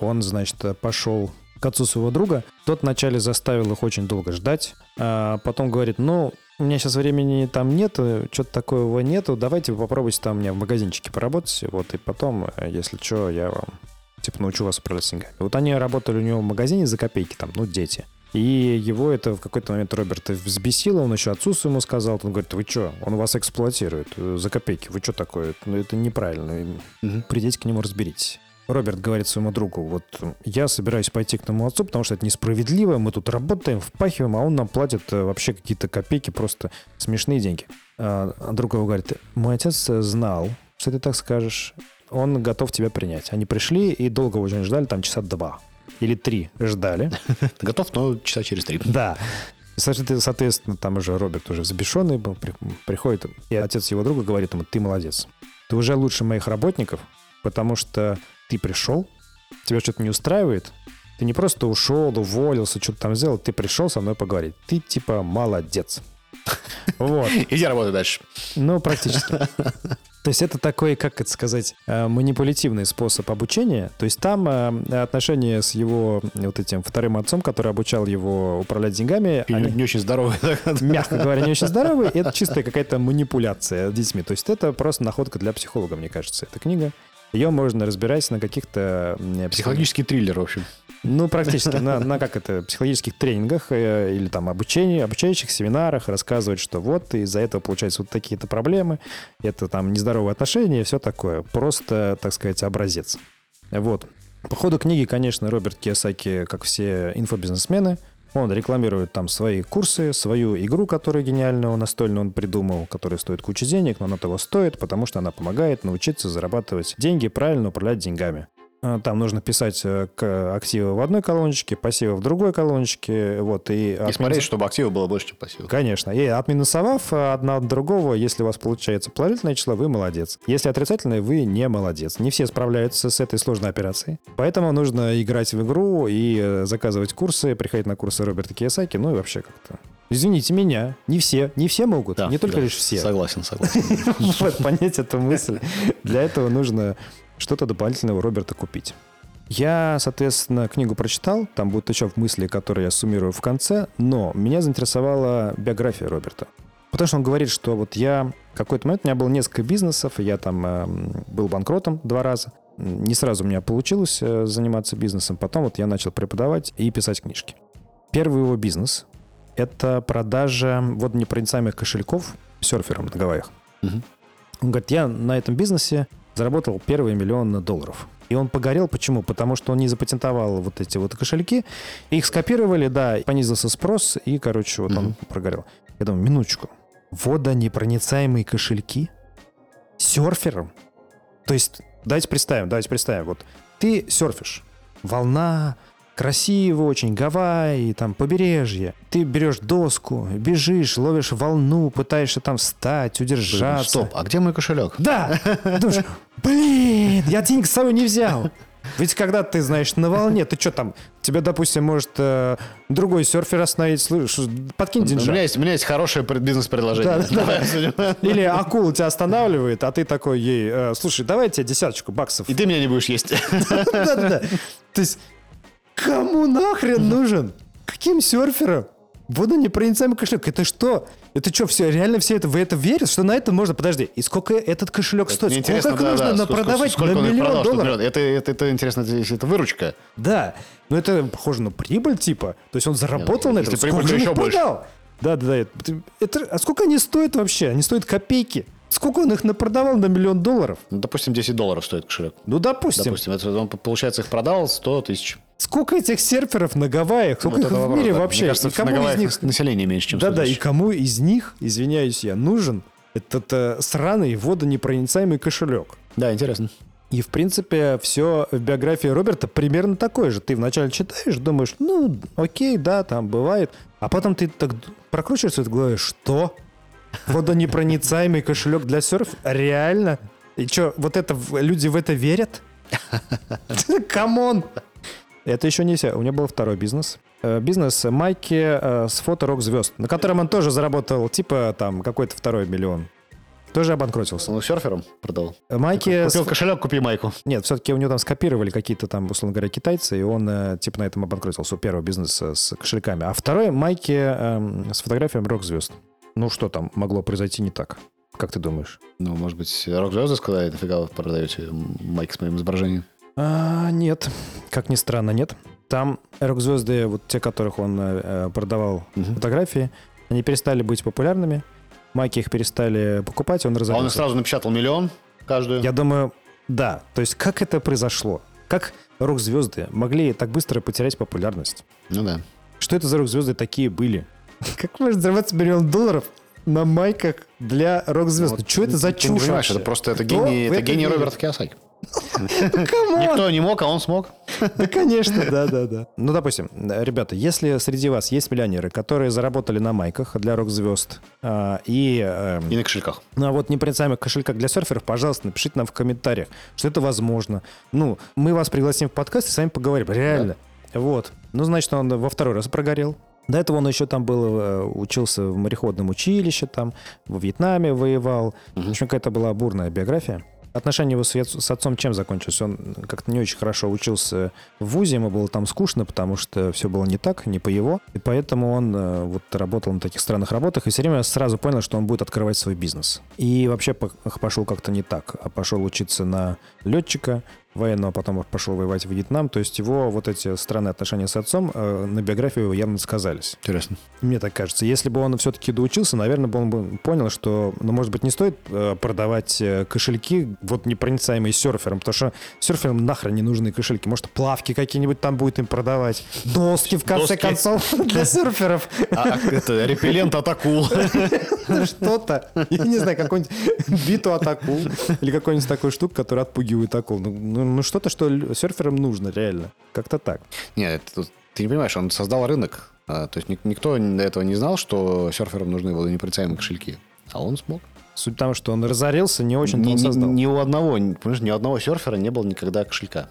Он, значит, пошел к отцу своего друга. Тот вначале заставил их очень долго ждать. А потом говорит: ну... у меня сейчас времени там нету, что-то такого нету, давайте вы попробуйте там мне в магазинчике поработать, вот, и потом, если что, я вам, типа, научу вас управлять деньгами. Вот они работали у него в магазине за копейки, там, ну, дети. И его это в какой-то момент Роберта взбесило, он еще отцу своему сказал, он говорит: вы что, он вас эксплуатирует за копейки, вы что такое, ну, это неправильно, угу. Придите к нему, разберитесь. Роберт говорит своему другу: вот я собираюсь пойти к тому отцу, потому что это несправедливо, мы тут работаем, впахиваем, а он нам платит вообще какие-то копейки, просто смешные деньги. А друг его говорит: мой отец знал, что ты так скажешь, он готов тебя принять. Они пришли и долго очень ждали, там часа два или три ждали. Готов, но часа через три. Да. Соответственно, там уже Роберт уже взбешенный был, приходит, и отец его друга говорит ему: ты молодец, ты уже лучше моих работников, потому что ты пришел, тебя что-то не устраивает, ты не просто ушел, уволился, что-то там сделал, ты пришел со мной поговорить. Ты типа молодец. Вот. Иди работай дальше. Ну, практически. То есть это такой, как это сказать, манипулятивный способ обучения. То есть там отношения с его вот этим вторым отцом, который обучал его управлять деньгами... Они, не очень здоровые. Мягко говоря, не очень здоровые. Это чистая какая-то манипуляция детьми. То есть это просто находка для психолога, мне кажется, эта книга. Ее можно разбирать на каких-то... Психологический триллер, в общем. Ну, практически. На, на как это, психологических тренингах э, или там обучении, обучающих семинарах рассказывать, что вот из-за этого получаются вот такие-то проблемы, это там нездоровые отношения и все такое. Просто, так сказать, образец. Вот. По ходу книги, конечно, Роберт Кийосаки, как все инфобизнесмены, он рекламирует там свои курсы, свою игру, которую гениальную настольную он придумал, которая стоит кучу денег, но она того стоит, потому что она помогает научиться зарабатывать деньги, правильно управлять деньгами. Там нужно писать активы в одной колоночке, пассивы в другой колоночке. Вот, и и отминус... смотреть, чтобы активов было больше, чем пассивов. Конечно. И отминусовав одно от другого, если у вас получается положительное число, вы молодец. Если отрицательное, вы не молодец. Не все справляются с этой сложной операцией. Поэтому нужно играть в игру и заказывать курсы, приходить на курсы Роберта Кийосаки, ну и вообще как-то... Извините меня, не все, не все могут, да, не только да. лишь все. Согласен, согласен. Вот, понять эту мысль. Для этого нужно... что-то дополнительное у Роберта купить. Я, соответственно, книгу прочитал, там будут еще мысли, которые я суммирую в конце, но меня заинтересовала биография Роберта. Потому что он говорит, что вот я в какой-то момент, у меня было несколько бизнесов, я там э, был банкротом два раза, не сразу у меня получилось э, заниматься бизнесом, потом вот я начал преподавать и писать книжки. Первый его бизнес – это продажа водонепроницаемых кошельков серферам на Гавайях. Угу. Он говорит, я на этом бизнесе заработал первые миллионы долларов. И он погорел. Почему? Потому что он не запатентовал вот эти вот кошельки. Их скопировали, да, понизился спрос, и, короче, вот mm-hmm. он прогорел. Я думаю, минуточку. Водонепроницаемые кошельки? Серфером? То есть, давайте представим, давайте представим. Вот ты серфишь. Волна, красиво очень, Гавайи, там побережье. Ты берешь доску, бежишь, ловишь волну, пытаешься там встать, удержаться. Стоп, а где мой кошелек? Да! Думаешь, блин, я денег с собой не взял. Ведь когда ты, знаешь, на волне, ты что там, тебя, допустим, может э, другой серфер остановить, слышишь, подкинь деньжат. У меня есть, у меня есть хорошее бизнес-предложение. Да, да. Или акула тебя останавливает, а ты такой ей, э, слушай, давай тебе десяточку баксов. И ты меня не будешь есть. Да-да-да. То есть... Кому нахрен нужен? Каким серферам? Водонепроницаемый кошелек. Это что? Это что, все, реально все это, вы это верите? Что на это можно? Подожди, и сколько этот кошелек это стоит? Сколько их да, нужно да, продавать на миллион продал, долларов? Это, это, это интересно, если это выручка. Да, но это похоже на прибыль типа. То есть он заработал Нет, на этом, сколько же еще продал? Да-да-да. А сколько они стоят вообще? Они стоят копейки. Сколько он их напродавал на миллион долларов? Ну, допустим, десять долларов стоит кошелек. Ну, допустим. Допустим, это, он, получается, их продал сто тысяч. Сколько этих серферов на Гавайях? Сколько вот их в вопрос, мире да. вообще? Мне кажется, и кому на Гавайях из них... население меньше, чем Да-да, и кому из них, извиняюсь я, нужен этот э, сраный водонепроницаемый кошелек? Да, интересно. И, в принципе, все в биографии Роберта примерно такое же. Ты вначале читаешь, думаешь, ну, окей, да, там бывает. А потом ты так прокручиваешься в голове, что... Водонепроницаемый кошелек для серфа? Реально? И что, вот это люди в это верят? Камон! Это еще не все. У меня был второй бизнес. Бизнес майки с фото рок-звезд, на котором он тоже заработал типа там какой-то второй миллион. Тоже обанкротился. Он серфером продал? Майки... Купил кошелек, купи майку. Нет, все-таки у него там скопировали какие-то там, условно говоря, китайцы, и он типа на этом обанкротился. У первого бизнеса с кошельками. А второй майки э, с фотографиями рок-звезд. Ну, что там могло произойти не так? Как ты думаешь? Ну, может быть, рок-звезды сказали, нафига вы продаете майки с моим изображением? А, нет. Как ни странно, нет. Там рок-звезды, вот те, которых он э, продавал угу. фотографии, они перестали быть популярными, майки их перестали покупать, он разорился. А он их сразу напечатал миллион каждую? Я думаю, да. То есть, как это произошло? Как рок-звезды могли так быстро потерять популярность? Ну да. Что это за рок-звезды такие были? Как может взорваться миллион долларов на майках для рок-звезд? Вот, что это за чушь? Ты не понимаешь, это просто это гений, это гений Роберт Кийосаки. Никто не мог, а он смог. Да, конечно, да, да, да. Ну, допустим, ребята, если среди вас есть миллионеры, которые заработали на майках для рок-звезд и... И на кошельках. Ну, а вот непроницаемых кошельках для серферов, пожалуйста, напишите нам в комментариях, что это возможно. Ну, мы вас пригласим в подкаст и с вами поговорим. Реально. Вот. Ну, значит, он во второй раз прогорел. До этого он еще там был, учился в мореходном училище, там, во Вьетнаме воевал. Угу. В общем, какая-то была бурная биография. Отношения его с отцом чем закончились? Он как-то не очень хорошо учился в вузе, ему было там скучно, потому что все было не так, не по его. И поэтому он вот работал на таких странных работах и все время сразу понял, что он будет открывать свой бизнес. И вообще пошел как-то не так, а пошел учиться на летчика военного, потом пошел воевать в Вьетнам. То есть его вот эти странные отношения с отцом э, на биографию его явно сказались. Интересно. Мне так кажется. Если бы он все-таки доучился, наверное, бы он бы понял, что, ну, может быть, не стоит э, продавать кошельки, вот непроницаемые серфером, потому что серферам нахрен не нужны кошельки. Может, плавки какие-нибудь там будет им продавать. Доски, в конце концов, для серферов. Это репеллент от акул. Что-то. Я не знаю, какую-нибудь биту от акул или какую-нибудь такую штуку, которая отпугивает акул. Ну, Ну, что-то, что серферам нужно, реально. Как-то так. Нет, ты не понимаешь, он создал рынок. То есть никто до этого не знал, что серферам нужны водонепроницаемые кошельки. А он смог. Суть в том, что он разорился, не очень-то он создал. Ни у одного, понимаешь, ни у одного серфера не было никогда кошелька.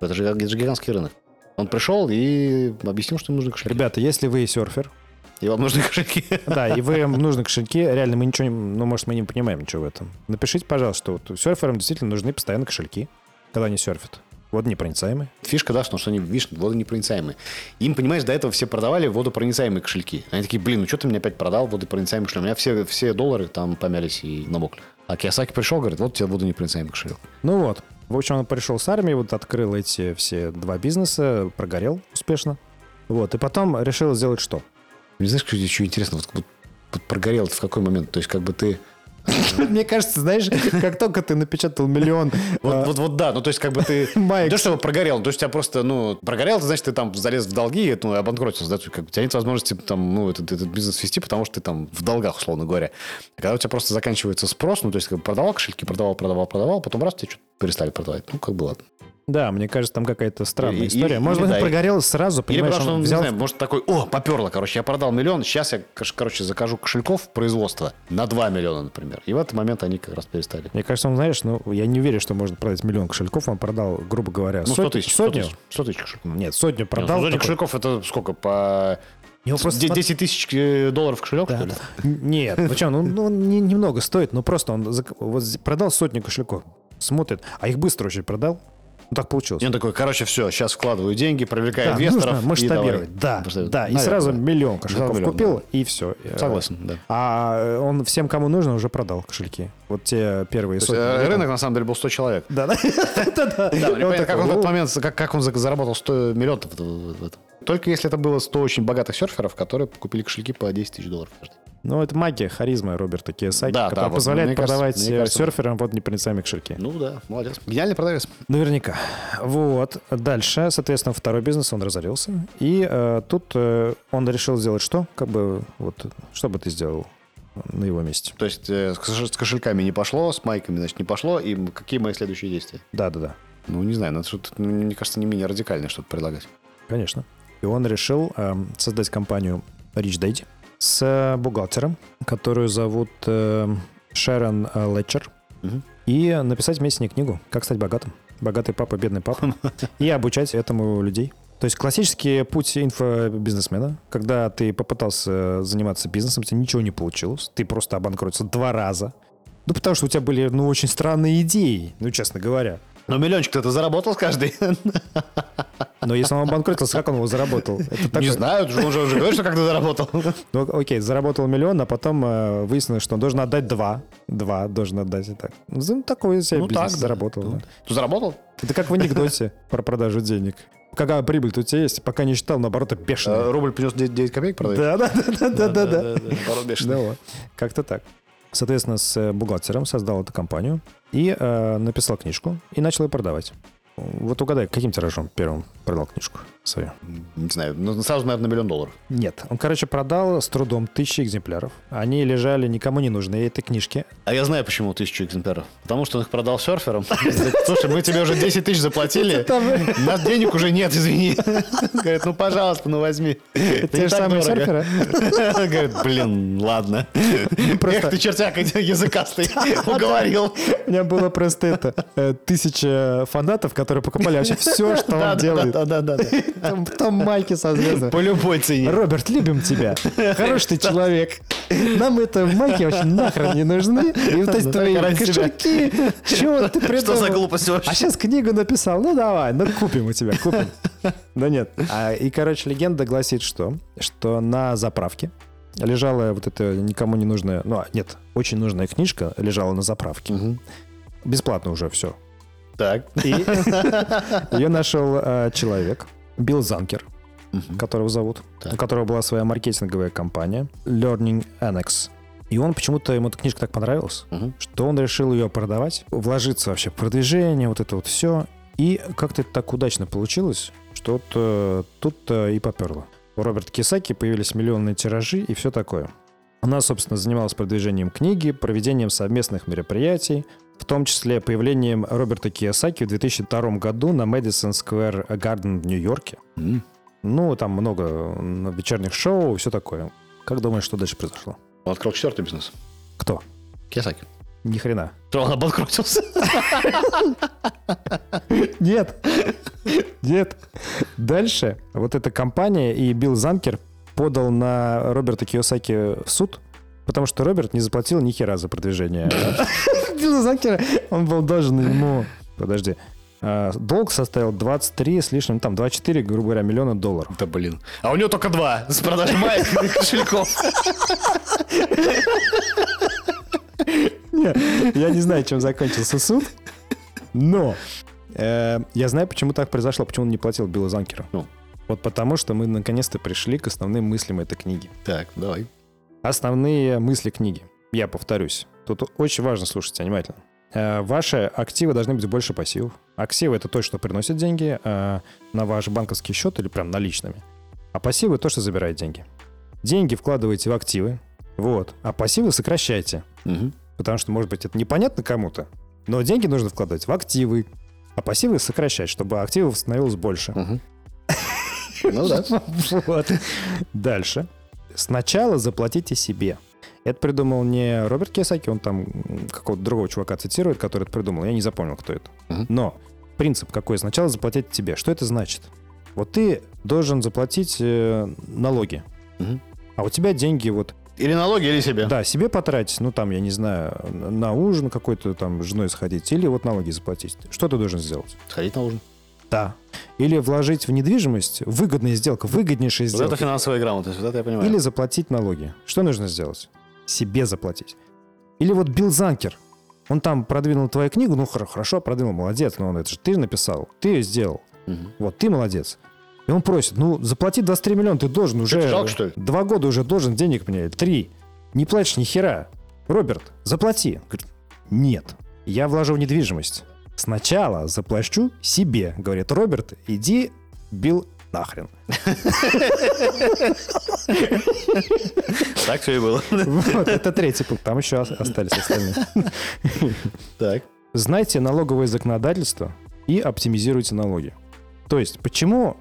Это же, это же гигантский рынок. Он пришел и объяснил, что им нужны кошельки. Ребята, если вы серфер... И вам нужны кошельки. Да, и вам нужны кошельки. Реально, мы ничего... Ну, может, мы не понимаем ничего в этом. Напишите, пожалуйста, что вот серферам действительно нужны постоянно кошельки, когда они серфят. Водонепроницаемые. Фишка, да, что они, видишь, водонепроницаемые. Им, понимаешь, до этого все продавали водопроницаемые кошельки. Они такие, блин, ну что ты мне опять продал водонепроницаемый кошелек? У меня все, все доллары там помялись и намокли. А Кийосаки пришел, говорит, вот тебе водонепроницаемый кошелек. Ну вот. В общем, он пришел с армии, вот открыл эти все два бизнеса, прогорел успешно. Вот. И потом решил сделать что? Не знаешь, что здесь еще интересно? Вот, вот, вот прогорел в какой момент? То есть как бы ты... Мне кажется, знаешь, как только ты напечатал миллион... Вот-вот-вот, да, ну то есть как бы ты... Не то, чтобы прогорел, то есть у тебя просто, ну, прогорел, значит, ты там залез в долги и обанкротился, да, у тебя нет возможности там, ну, этот бизнес вести, потому что ты там в долгах, условно говоря. Когда у тебя просто заканчивается спрос, ну, то есть как бы продавал кошельки, продавал, продавал, продавал, потом раз, тебе что-то перестали продавать, ну, как бы ладно. Да, мне кажется, там какая-то странная история. Может быть, он прогорел сразу, понимаешь, он взял... Или потому что он, не знаю, может, такой, о, поперло, короче, я продал миллион, сейчас я, короче, закажу кошельков производства на два миллиона, например. И в этот момент они как раз перестали. Мне кажется, он, знаешь, ну, я не уверен, что можно продать миллион кошельков, он продал, грубо говоря, сотню. Ну, сто тысяч. Сотню? сто тысяч кошельков. Нет, сотню продал. Сотню кошельков, это сколько, по... десять тысяч долларов кошелек, да, что ли? Да. Нет, ну что, ну, немного стоит, но просто он продал сотню кошельков, смотрит, а их быстро очень продал. Ну, так получилось. И он такой, короче, все, сейчас вкладываю деньги, привлекаю да, инвесторов. Нужно масштабировать. И да, масштабировать. Да, да. И сразу миллион кошельков миллион, купил, да. И все. Согласен, да. А он всем, кому нужно, уже продал кошельки. Вот те первые сотни. Рынок, на самом деле, был сто человек. Да, да. Непонятно, как он в этот момент, как он заработал сто миллионов. Только если это было сто очень богатых серферов, которые купили кошельки по десять тысяч долларов каждый. Ну, это магия, харизма Роберта Кийосаки, да, которая да, позволяет вот, продавать кажется, кажется, серферам под непроницаемые кошельки. Ну да, молодец. Гениальный продавец. Наверняка. Вот. Дальше, соответственно, второй бизнес, он разорился. И э, тут э, он решил сделать что? Как бы, вот, что бы ты сделал на его месте? То есть э, с кошельками не пошло, с майками, значит, не пошло. И какие мои следующие действия? Да-да-да. Ну, не знаю, надо что-то, мне кажется, не менее радикальное что-то предлагать. Конечно. И он решил э, создать компанию Rich Dad с бухгалтером, которую зовут э, Шэрон Летчер, угу. И написать вместе с ней книгу «Как стать богатым». «Богатый папа, бедный папа». И обучать этому людей. То есть классический путь инфобизнесмена, когда ты попытался заниматься бизнесом, тебе ничего не получилось, ты просто обанкротился два раза. Ну, потому что у тебя были, ну, очень странные идеи, ну, честно говоря. Но миллиончик-то ты заработал каждый. Но если он обанкротился, как он его заработал? Это так... Не знаю, он же уже говорит, что как-то заработал. Ну, окей, заработал миллион, а потом э, выяснилось, что он должен отдать два. Два должен отдать и так. Ну, такой себе ну, бизнес так, заработал. Да. Да. Ты заработал? Это как в анекдоте про продажу денег. Какая прибыль-то у тебя есть? Пока не считал, наоборот, это бешеный. Рубль принес девять копеек продать? Да-да-да. Наоборот, бешеный. Как-то так. Соответственно, с бухгалтером создал эту компанию и э, написал книжку и начал ее продавать. Вот угадай, каким тиражом первым продал книжку свою? Не знаю, ну, сразу, наверное, на миллион долларов. Нет, он, короче, продал с трудом тысячи экземпляров. Они лежали никому не нужны, этой книжки. А я знаю, почему тысячу экземпляров. Потому что он их продал серферам. Слушай, мы тебе уже десять тысяч заплатили, у нас денег уже нет, извини. Говорит, ну, пожалуйста, ну, возьми. Это те же самые серферы. Говорит, блин, ладно. Эх, ты чертяк языкастый, уговорил. У меня было просто это, тысяча фанатов, которые... которые покупали вообще все, что он делает. Там майки со звездами. По любой цене. Роберт, любим тебя. Хороший ты человек. Нам это майки вообще нахрен не нужны. И вот эти твои кошельки. Чего ты придумал? Что за глупость вообще? А сейчас книгу написал. Ну давай, ну купим у тебя, купим. Да нет. И, короче, легенда гласит, что? Что на заправке лежала вот эта никому не нужная... Ну, нет, очень нужная книжка лежала на заправке. Угу. Бесплатно уже все. Так. И ее нашел э, человек, Билл Занкер, угу. которого зовут, так. у которого была своя маркетинговая компания Learning Annex. И он почему-то, ему эта книжка так понравилась, угу. что он решил ее продавать, вложиться вообще в продвижение, вот это вот все. И как-то это так удачно получилось, что вот, э, тут э, и поперло. У Роберта Кийосаки появились миллионные тиражи и все такое. Она, собственно, занималась продвижением книги, проведением совместных мероприятий, в том числе появлением Роберта Кийосаки в две тысячи втором году на Медисон-сквер Гарден в Нью-Йорке. Mm. Ну, там много вечерних шоу и все такое. Как думаешь, что дальше произошло? Он открыл четвертый бизнес. Кто? Кийосаки. Ни хрена. Что, он обанкротился? Нет. Нет. Дальше вот эта компания и Билл Занкер подал на Роберта Кийосаки в суд, потому что Роберт не заплатил ни хера за продвижение. Билла Занкера, он был должен ему... Подожди. Долг составил двадцать три с лишним, там, двадцать четыре, грубо говоря, миллиона долларов. Да блин. А у него только два с продажи маек и кошельков. Нет, я не знаю, чем закончился суд, но э, я знаю, почему так произошло, почему он не платил Биллу Занкеру. Ну. Вот потому, что мы наконец-то пришли к основным мыслям этой книги. Так, давай. Основные мысли книги. Я повторюсь. Тут очень важно слушать внимательно. Э, ваши активы должны быть больше пассивов. Активы – это то, что приносит деньги э, на ваш банковский счет или прям наличными. А пассивы – то, что забирает деньги. Деньги вкладываете в активы, вот, а пассивы сокращайте. Угу. Потому что, может быть, это непонятно кому-то, но деньги нужно вкладывать в активы, а пассивы сокращать, чтобы активов становилось больше. Ну да. Вот. Дальше. Сначала заплатите себе. Это придумал не Роберт Кийосаки, он там какого-то другого чувака цитирует, который это придумал. Я не запомнил, кто это. Но принцип какой? Сначала заплатите себе. Что это значит? Вот ты должен заплатить налоги, а у тебя деньги вот... Или налоги, или себе. Да, себе потратить, ну там, я не знаю, на ужин какой-то там с женой сходить, или вот налоги заплатить. Что ты должен сделать? Сходить на ужин. Да. Или вложить в недвижимость, выгодная сделка, выгоднейшая сделка. Вот это финансовая грамотность, вот это я понимаю. Или заплатить налоги. Что нужно сделать? Себе заплатить. Или вот Билл Занкер, он там продвинул твою книгу, ну хорошо, продвинул, молодец, но он это же ты написал, ты ее сделал. Угу. Вот, ты молодец. И он просит, ну, заплати двадцать три миллиона, ты должен уже... Ты жалко, что ли? Два года уже должен денег мне, три. Не плачешь ни хера. Роберт, заплати. Говорит, нет, я вложу в недвижимость. Сначала заплачу себе. Говорит, Роберт, иди, Билл, нахрен. Так все и было. Вот, это третий пункт, там еще остались остальные. Так. Знайте налоговое законодательство и оптимизируйте налоги. То есть, почему...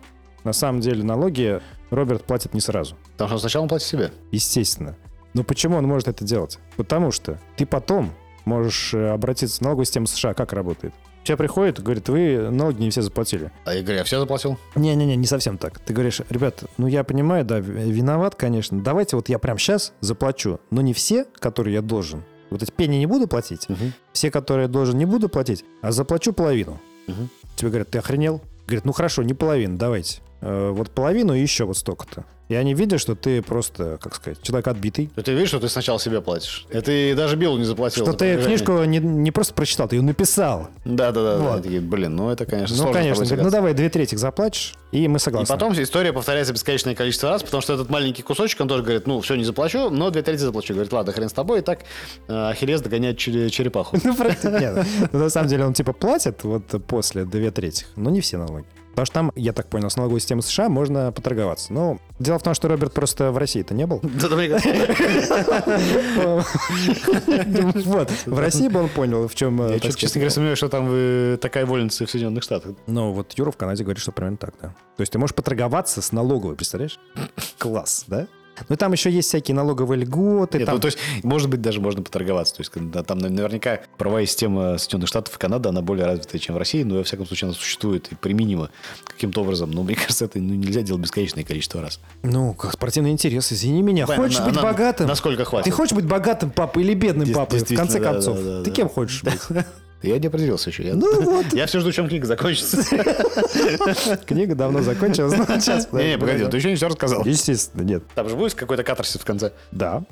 На самом деле налоги Роберт платит не сразу. Потому что сначала он платит себе. Естественно. Но почему он может это делать? Потому что ты потом можешь обратиться в налоговую систему США. Как работает? У тебя приходит, говорит, вы налоги не все заплатили. А я говорю, я все заплатил? Не-не-не, не совсем так. Ты говоришь, ребят, ну я понимаю, да, виноват, конечно. Давайте вот я прямо сейчас заплачу. Но не все, которые я должен. Вот эти пени не буду платить. Угу. Все, которые я должен, не буду платить. А заплачу половину. Угу. Тебе говорят, ты охренел? Говорит, ну хорошо, не половину, давайте. Вот половину и еще вот столько-то. И они видят, что ты просто, как сказать, человек отбитый. Ты видишь, что ты сначала себе платишь. Это ты даже Биллу не заплатил. Что за ты книжку не, не просто прочитал, ты ее написал. Да-да-да. Вот. Такие, блин, ну это, конечно, ну, сложно. Ну, конечно. Говорит, ну давай две трети заплатишь, и мы согласны. И потом история повторяется бесконечное количество раз, потому что этот маленький кусочек, он тоже говорит, ну все, не заплачу, но две трети заплачу. Говорит, ладно, хрен с тобой, и так Ахиллес догоняет черепаху. Ну, нет, на самом деле он типа платит вот после две трети, но не все налоги. Потому что там, я так понял, с налоговой системой США можно поторговаться. Но дело в том, что Роберт просто в России-то не был. Вот, в России бы он понял, в чем... Я, честно говоря, сомневаюсь, что там такая вольница в Соединенных Штатах. Ну, вот Юра в Канаде говорит, что примерно так, да. То есть ты можешь поторговаться с налоговой, представляешь? Класс, да? Но там еще есть всякие налоговые льготы. Нет, там... ну, то есть, может быть, даже можно поторговаться. То есть, когда, там наверняка правовая система Соединенных Штатов и Канады, она более развитая, чем в России, но, во всяком случае, она существует и применима каким-то образом. Но, мне кажется, это ну, нельзя делать бесконечное количество раз. Ну, как спортивный интерес, извини меня. Да, хочешь она, быть она, богатым? Насколько хватит? Ты хочешь быть богатым папой или бедным папой, в конце да, концов? Да, да, ты да. кем хочешь да. быть? Я не определился еще. Я, ну, вот. я все жду, чем книга закончится. Книга давно закончилась. Не-не, погоди, ты еще не все рассказал. Естественно, нет. Там же будет какой-то катарсис в конце. Да.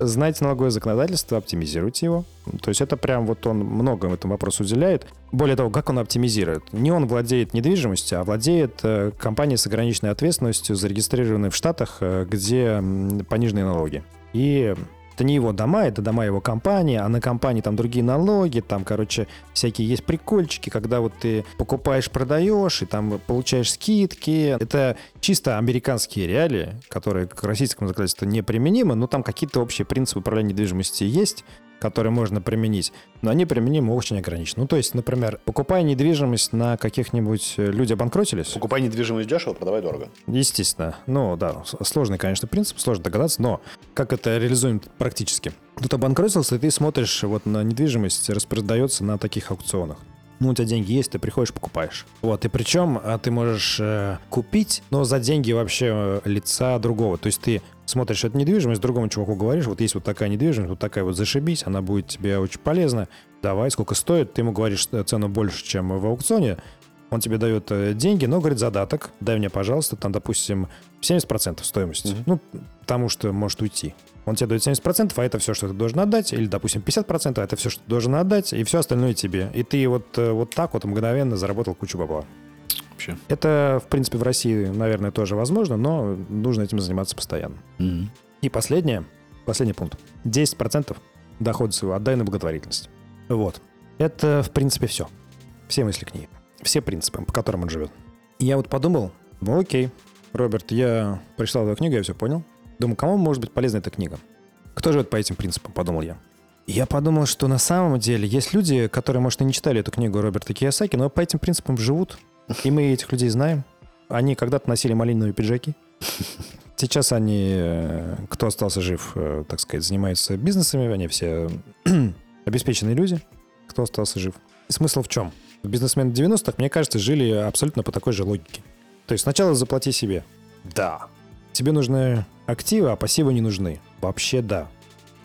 Знайте налоговое законодательство, оптимизируйте его. То есть это прям вот он много этому вопросу уделяет. Более того, как он оптимизирует? Не он владеет недвижимостью, а владеет компанией с ограниченной ответственностью, зарегистрированной в Штатах, где пониженные налоги. И... это не его дома, это дома его компании, а на компании там другие налоги, там, короче, всякие есть прикольчики, когда вот ты покупаешь, продаешь, и там получаешь скидки. Это чисто американские реалии, которые к российскому законодательству неприменимы, но там какие-то общие принципы управления недвижимостью есть, которые можно применить, но они применимы очень ограниченно. Ну, то есть, например, покупая недвижимость на каких-нибудь... люди обанкротились. Покупай недвижимость дешево, продавай дорого. Естественно. Ну, да, сложный, конечно, принцип, сложно догадаться, но как это реализуем практически? Тут обанкротился, и ты смотришь вот на недвижимость, распродается на таких аукционах. Ну, у тебя деньги есть, ты приходишь, покупаешь. Вот, и причем ты можешь э, купить, но за деньги вообще лица другого. То есть ты смотришь эту недвижимость, другому чуваку говоришь, вот есть вот такая недвижимость, вот такая вот, зашибись, она будет тебе очень полезна, давай, сколько стоит, ты ему говоришь цену больше, чем в аукционе, он тебе дает деньги, но говорит задаток, дай мне, пожалуйста, там, допустим, семьдесят процентов стоимости, mm-hmm. ну, потому что может уйти. Он тебе дает семьдесят процентов, а это все, что ты должен отдать, или, допустим, пятьдесят процентов, а это все, что ты должен отдать, и все остальное тебе. И ты вот, вот так вот мгновенно заработал кучу бабла. Вообще. Это, в принципе, в России, наверное, тоже возможно, но нужно этим заниматься постоянно. Mm-hmm. И последнее, последний пункт. десять процентов дохода своего отдай на благотворительность. Вот. Это, в принципе, все. Все мысли к ней. Все принципы, по которым он живет. И я вот подумал, ну окей, Роберт, я прочитал твою книгу, я все понял. Думаю, кому может быть полезна эта книга? Кто живет по этим принципам, подумал я. И я подумал, что на самом деле есть люди, которые, может, и не читали эту книгу Роберта Кийосаки, но по этим принципам живут. И мы этих людей знаем. Они когда-то носили малиновые пиджаки. Сейчас они, кто остался жив, так сказать, занимаются бизнесами. Они все обеспеченные люди, кто остался жив. И смысл в чем? Бизнесмены девяностых, мне кажется, жили абсолютно по такой же логике. То есть сначала заплати себе. Да. Тебе нужны активы, а пассивы не нужны. Вообще да.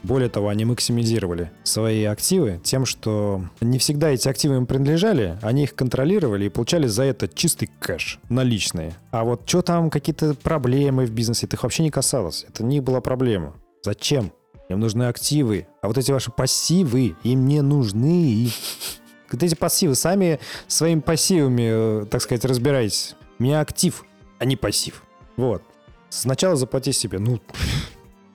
Более того, они максимизировали свои активы тем, что не всегда эти активы им принадлежали, они их контролировали и получали за это чистый кэш, наличные. А вот что там, какие-то проблемы в бизнесе, это их вообще не касалось. Это не была проблема. Зачем? Им нужны активы. А вот эти ваши пассивы им не нужны. Вот эти пассивы, сами своими пассивами, так сказать, разбирайтесь. У меня актив, а не пассив. Вот. Сначала заплати себе. Ну,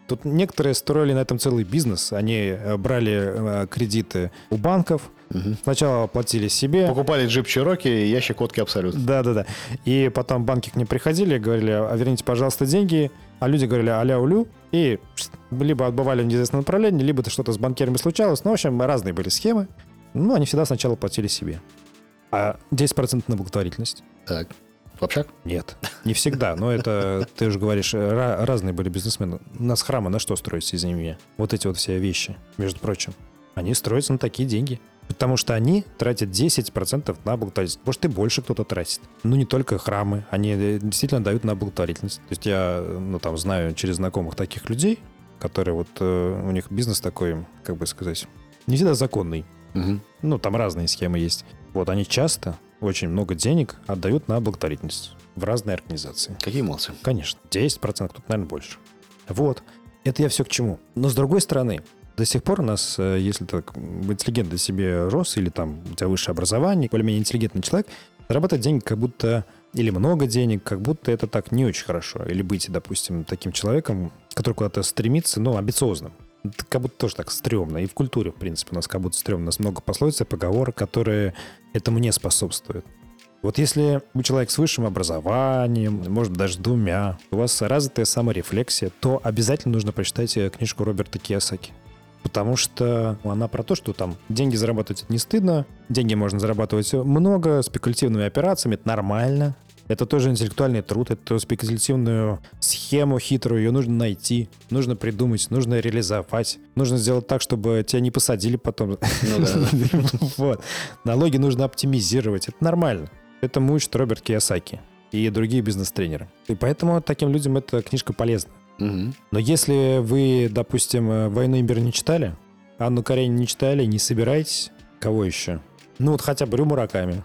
тут некоторые строили на этом целый бизнес. Они брали кредиты у банков. Угу. Сначала платили себе. Покупали джип Чироки и ящик водки абсолютно. Да-да-да. И потом банки к ним приходили, говорили, а верните, пожалуйста, деньги. А люди говорили а-ля-улю. И либо отбывали в неизвестном направлении, либо что-то с банкирами случалось. Ну, в общем, разные были схемы. Ну, они всегда сначала платили себе. А десять процентов на благотворительность? Так. В общак? Нет, не всегда. Но это, ты же говоришь, ra- разные были бизнесмены. У нас храмы на что строятся, извини меня? Вот эти вот все вещи, между прочим. Они строятся на такие деньги. Потому что они тратят десять процентов на благотворительность. Может, и больше кто-то тратит. Ну, не только храмы. Они действительно дают на благотворительность. То есть я, ну, там, знаю через знакомых таких людей, которые вот... Э, у них бизнес такой, как бы сказать, не всегда законный. Угу. Ну, там разные схемы есть. Вот они часто... очень много денег отдают на благотворительность в разные организации. Какие молодцы? Конечно. десять процентов, тут, наверное, больше. Вот. Это я все к чему. Но, с другой стороны, до сих пор у нас, если так интеллигент для себя рос, или там у тебя высшее образование, более-менее интеллигентный человек, зарабатывать деньги как будто... или много денег, как будто это так не очень хорошо. Или быть, допустим, таким человеком, который куда-то стремится, но амбициозным. Это как будто тоже так стрёмно. И в культуре, в принципе, у нас как будто стрёмно. У нас много пословиц и поговорок, которые этому не способствуют. Вот если вы человек с высшим образованием, может быть, даже двумя, у вас развитая саморефлексия, то обязательно нужно прочитать книжку Роберта Кийосаки. Потому что она про то, что там деньги зарабатывать не стыдно, деньги можно зарабатывать много, спекулятивными операциями, это нормально. Это тоже интеллектуальный труд, эту спекулятивную схему хитрую, ее нужно найти, нужно придумать, нужно реализовать, нужно сделать так, чтобы тебя не посадили потом. Налоги нужно оптимизировать, это нормально. Это учит Роберт Кийосаки и другие бизнес-тренеры. И поэтому таким людям эта книжка полезна. Но если вы, допустим, «Войну и мир» не читали, «Анну Каренину» не читали, не собираетесь, кого еще? Ну вот хотя бы Рю Мураками.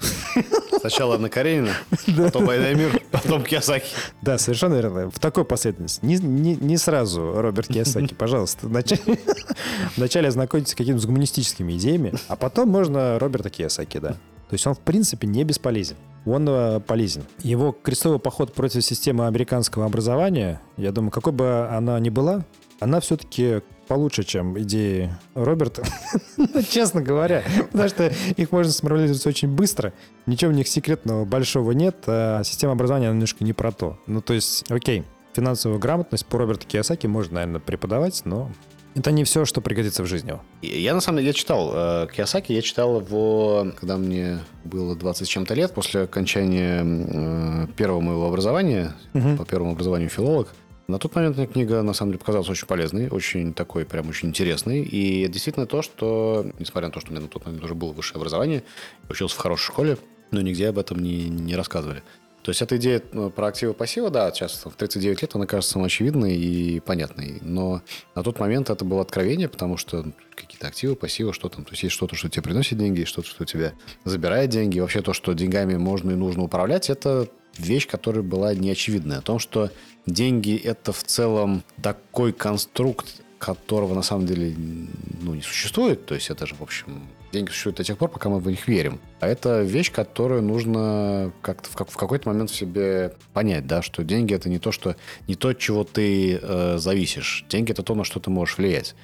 Сначала Анна Каренина, потом «Война и мир», потом Кийосаки. Да, совершенно верно. В такой последовательности. Не, не, не сразу Роберт Кийосаки, пожалуйста. Вначале, вначале ознакомьтесь с какими-то гуманистическими идеями, а потом можно Роберта Кийосаки, да. То есть он, в принципе, не бесполезен. Он полезен. Его крестовый поход против системы американского образования, я думаю, какой бы она ни была, она все-таки получше, чем идеи Роберта. Честно говоря. Потому что их можно сформулировать очень быстро. Ничего в них секретного большого нет. А система образования немножко не про то. Ну, то есть, окей, финансовую грамотность по Роберту Кийосаки можно, наверное, преподавать, но это не все, что пригодится в жизни. Я, на самом деле, я читал э, Кийосаки. Я читал его, когда мне было двадцать с чем-то лет, после окончания э, первого моего образования. Uh-huh. По первому образованию филолог. На тот момент эта книга, на самом деле, показалась очень полезной, очень такой, прям очень интересной. И действительно то, что, несмотря на то, что у меня на тот момент уже было высшее образование, я учился в хорошей школе, но нигде об этом не, не рассказывали. То есть эта идея про активы и пассивы, да, сейчас в тридцать девять лет она кажется самоочевидной и понятной. Но на тот момент это было откровение, потому что какие-то активы, пассивы, что там. То есть есть что-то, что тебе приносит деньги, что-то, что у тебя забирает деньги. И вообще то, что деньгами можно и нужно управлять, это вещь, которая была неочевидная. О том, что деньги – это в целом такой конструкт, которого на самом деле ну, не существует. То есть это же, в общем, деньги существуют до тех пор, пока мы в них верим. А это вещь, которую нужно как-то в, как- в какой-то момент в себе понять, да, что деньги – это не то, что, не то, от чего ты э, зависишь. Деньги – это то, на что ты можешь влиять.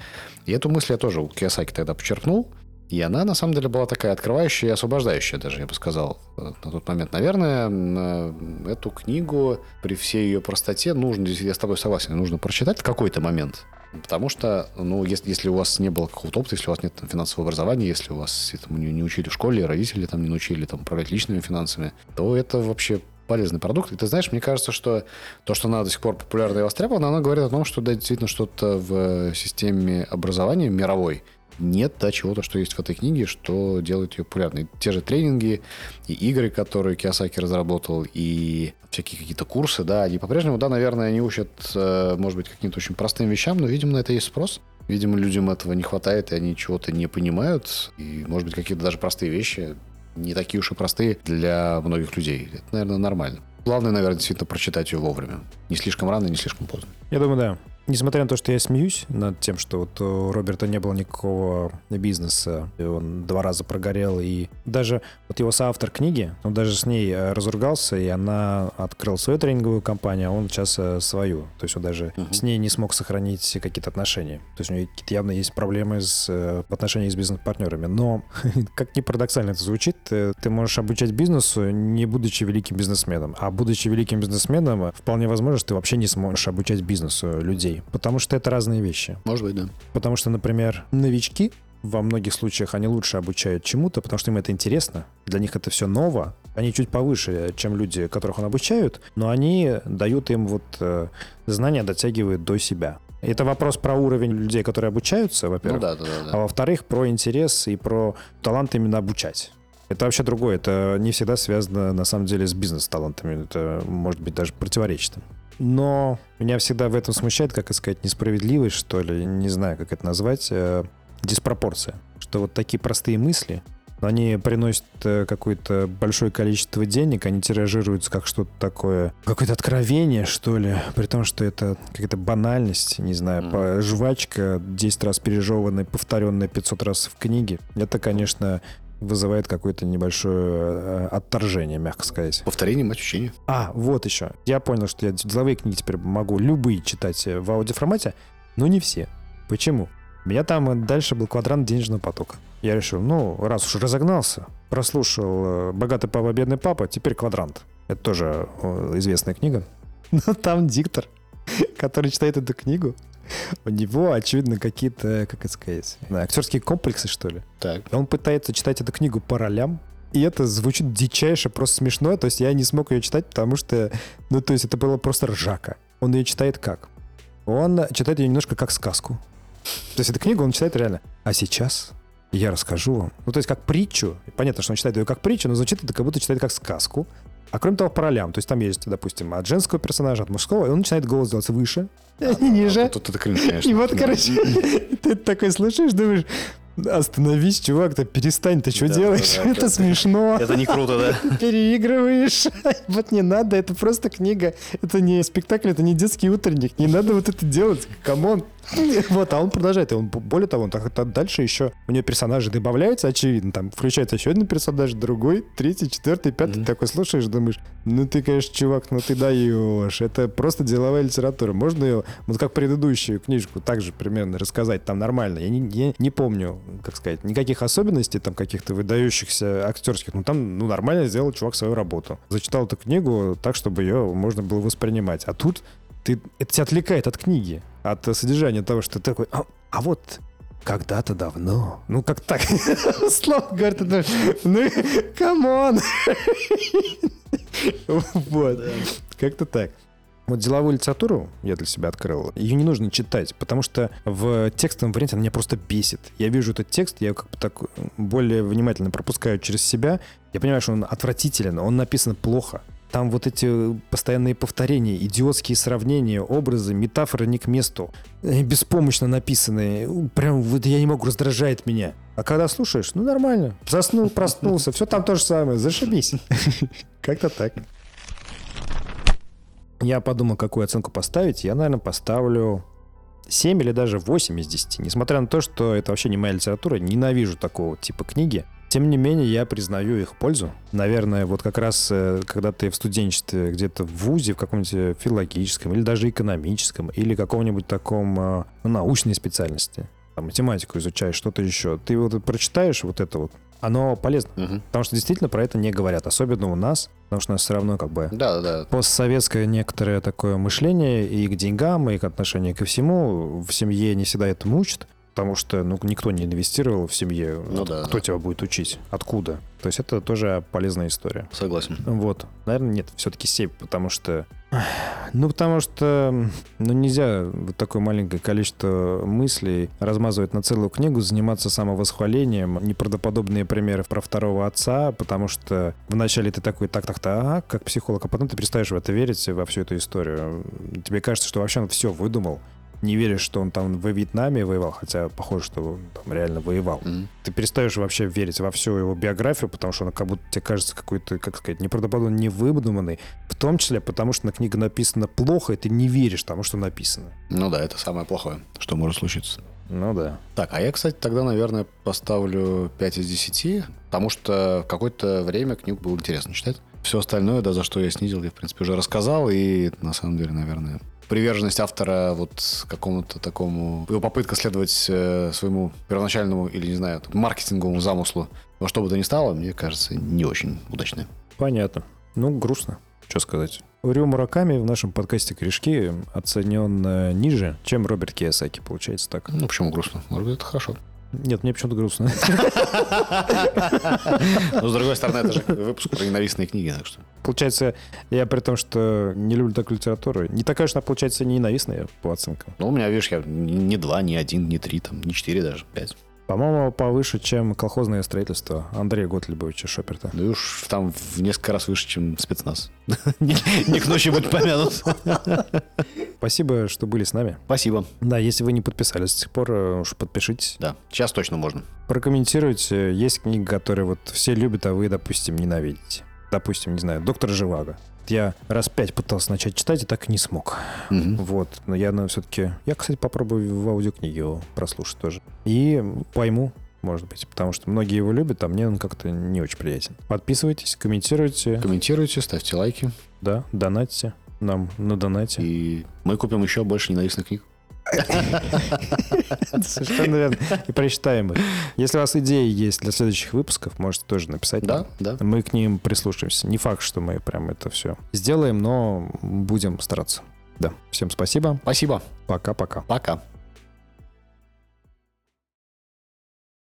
И эту мысль я тоже у Кийосаки тогда почерпнул. И она, на самом деле, была такая открывающая и освобождающая даже, я бы сказал, на тот момент. Наверное, эту книгу при всей ее простоте нужно, я с тобой согласен, нужно прочитать в какой-то момент. Потому что, ну, если, если у вас не было какого-то опыта, если у вас нет там, финансового образования, если у вас этому не, не учили в школе, родители там, не научили там, управлять личными финансами, то это вообще полезный продукт. И ты знаешь, мне кажется, что то, что она до сих пор популярна и востребована, она говорит о том, что да, действительно что-то в системе образования мировой нет да, чего-то, что есть в этой книге, что делает ее популярной. Те же тренинги и игры, которые Кийосаки разработал, и всякие какие-то курсы, да, они по-прежнему, да, наверное, они учат, может быть, каким-то очень простым вещам, но, видимо, на это есть спрос. Видимо, людям этого не хватает, и они чего-то не понимают, и, может быть, какие-то даже простые вещи, не такие уж и простые для многих людей. Это, наверное, нормально. Главное, наверное, действительно прочитать ее вовремя. Не слишком рано, не слишком поздно. Я думаю, да. Несмотря на то, что я смеюсь над тем, что вот у Роберта не было никакого бизнеса, и он два раза прогорел, и даже вот его соавтор книги, он даже с ней разругался, и она открыла свою тренинговую компанию, а он сейчас свою. То есть он даже uh-huh. с ней не смог сохранить какие-то отношения. То есть у него какие-то явно есть проблемы с, в отношении с бизнес-партнерами. Но, как ни парадоксально это звучит, ты можешь обучать бизнесу, не будучи великим бизнесменом. А будучи великим бизнесменом, вполне возможно, что ты вообще не сможешь обучать бизнесу людей. Потому что это разные вещи. Может быть, да. Потому что, например, новички во многих случаях, они лучше обучают чему-то, потому что им это интересно. Для них это все ново. Они чуть повыше, чем люди, которых он обучают, но они дают им вот э, знания, дотягивают до себя. Это вопрос про уровень людей, которые обучаются, во-первых. Ну, да, да, да, да. А во-вторых, про интерес и про талант именно обучать. Это вообще другое. Это не всегда связано, на самом деле, с бизнес-талантами. Это может быть даже противоречит. Но меня всегда в этом смущает, как это сказать, несправедливость, что ли, не знаю, как это назвать, э, диспропорция. Что вот такие простые мысли, они приносят какое-то большое количество денег, они тиражируются как что-то такое, какое-то откровение, что ли, при том, что это какая-то банальность, не знаю, mm-hmm. жвачка, десять раз пережеванная, повторенная пятьсот раз в книге. Это, конечно, вызывает какое-то небольшое отторжение, мягко сказать. Повторение мать учения. А, вот еще. Я понял, что я деловые книги теперь могу любые читать в аудиоформате, но не все. Почему? У меня там дальше был «Квадрант денежного потока». Я решил, ну, раз уж разогнался, прослушал «Богатый папа, бедный папа», теперь «Квадрант». Это тоже известная книга. Но там диктор, который читает эту книгу, у него, очевидно, какие-то, как это сказать, актерские комплексы, что ли. Так. Он пытается читать эту книгу по ролям, И это звучит дичайше, просто смешно. То есть я не смог ее читать, потому что... Ну, то есть это было просто ржака. Он ее читает как? Он читает ее немножко как сказку. То есть эту книгу он читает реально. А сейчас я расскажу вам. Ну, то есть как притчу. Понятно, что он читает ее как притчу, но звучит это как будто читает как сказку. А кроме того, по ролям. То есть там есть, допустим, от женского персонажа, от мужского, и он начинает голос делать выше, а, и ниже. А тут это кринж, конечно. И вот, короче, ты такой слышишь, думаешь... Остановись, чувак, ты перестань, ты что да, делаешь? Да, да, это да, смешно. Это не круто, да? Переигрываешь. Вот не надо, это просто книга. Это не спектакль, это не детский утренник. Не надо вот это делать, камон. Вот, а он продолжает. И он, более того, он так, так дальше еще у него персонажи добавляются, очевидно. Там включается еще один персонаж, другой, третий, четвертый, пятый. Mm-hmm. Такой слушаешь, думаешь, ну ты, конечно, чувак, ну ты даешь. Это просто деловая литература. Можно ее, вот как предыдущую книжку, также примерно рассказать, там нормально. Я не, я не помню, как сказать, никаких особенностей, там каких-то выдающихся актерских. Ну там, ну нормально сделал чувак свою работу. Зачитал эту книгу так, чтобы ее можно было воспринимать. А тут ты, это тебя отвлекает от книги, от содержания того, что ты такой, а, а вот когда-то давно. Ну, как так? Слава говорит, ну, камон. Вот. Как-то так. Вот деловую литературу я для себя открыл. Ее не нужно читать, потому что в текстовом варианте она меня просто бесит. Я вижу этот текст, я как бы так более внимательно пропускаю через себя. Я понимаю, что он отвратителен, он написан плохо. Там вот эти постоянные повторения, идиотские сравнения, образы, метафоры не к месту, беспомощно написанные. Прям вот я не могу, раздражает меня. А когда слушаешь, ну нормально. Заснул, проснулся, все там то же самое. Зашибись. Как-то так. Я подумал, какую оценку поставить. Я, наверное, поставлю семь или даже восемь из десяти. Несмотря на то, что это вообще не моя литература, ненавижу такого типа книги. Тем не менее, я признаю их пользу. Наверное, вот как раз, когда ты в студенчестве где-то в вузе, в каком-нибудь филологическом или даже экономическом, или каком-нибудь таком, ну, научной специальности, там, математику изучаешь, что-то еще, ты вот прочитаешь вот это вот, оно полезно. Угу. Потому что действительно про это не говорят, особенно у нас, потому что у нас все равно как бы да, да. постсоветское некоторое такое мышление и к деньгам, и к отношению ко всему. В семье не всегда это мучит. Потому что ну, никто не инвестировал в семье. Ну, да, кто да. тебя будет учить? Откуда? То есть это тоже полезная история. Согласен. Вот. Наверное, нет, все-таки семь, потому что... Ну, потому что ну, нельзя вот такое маленькое количество мыслей размазывать на целую книгу, заниматься самовосхвалением, неправдоподобные примеры про второго отца, потому что вначале ты такой так-так-так, как психолог, а потом ты перестаешь в это верить, во всю эту историю. Тебе кажется, что вообще он все выдумал. Не веришь, что он там во Вьетнаме воевал, хотя похоже, что он там реально воевал. Mm-hmm. Ты перестаешь вообще верить во всю его биографию, потому что она как будто тебе кажется какой-то, как сказать, неправдоподобно невыдуманной, в том числе потому, что на книге написано плохо, и ты не веришь тому, что написано. Ну да, это самое плохое, что может случиться. Ну да. Так, а я, кстати, тогда, наверное, поставлю пять из десяти, потому что в какое-то время книгу было интересно читать. Все остальное, да, за что я снизил, я, в принципе, уже рассказал, и на самом деле, наверное... Приверженность автора вот какому-то такому... Его попытка следовать э, своему первоначальному или, не знаю, маркетинговому замыслу во что бы то ни стало, мне кажется, не очень удачная. Понятно. Ну, грустно. Что сказать? Рю Мураками в нашем подкасте «Корешки» оценен ниже, чем Роберт Кийосаки, получается так. Ну, почему грустно? Может быть, это хорошо. Нет, мне почему-то грустно. Но, с другой стороны, это же выпуск про ненавистные книги, так что... Получается, я при том, что не люблю такую литературу, не такая уж она, получается, не ненавистная по оценкам. Ну, у меня, видишь, я не два, не один, не три, там, не четыре даже, пять. По-моему, повыше, чем «Колхозное строительство» Андрея Готлибовича Шопперта. Ну уж там в несколько раз выше, чем «Спецназ». Не к ночи будет помянут. Спасибо, что были с нами. Спасибо. Да, если вы не подписались до сих пор, уж подпишитесь. Да, сейчас точно можно. Прокомментируйте. Есть книги, которые вот все любят, а вы, допустим, ненавидите. Допустим, не знаю, «Доктор Живаго». Я раз пять пытался начать читать и так и не смог. Mm-hmm. Вот. Но я, наверное, все-таки... Я, кстати, попробую в аудиокниге его прослушать тоже. И пойму, может быть, потому что многие его любят, а мне он как-то не очень приятен. Подписывайтесь, комментируйте. Комментируйте, ставьте лайки. Да, донатьте нам на донате. И мы купим еще больше ненавистных книг. Совершенно верно. И прочитаем их. Если у вас идеи есть для следующих выпусков, можете тоже написать. Да, да. Мы к ним прислушаемся. Не факт, что мы прям это все сделаем, но будем стараться. Да. Всем спасибо. Спасибо. Пока-пока. Пока.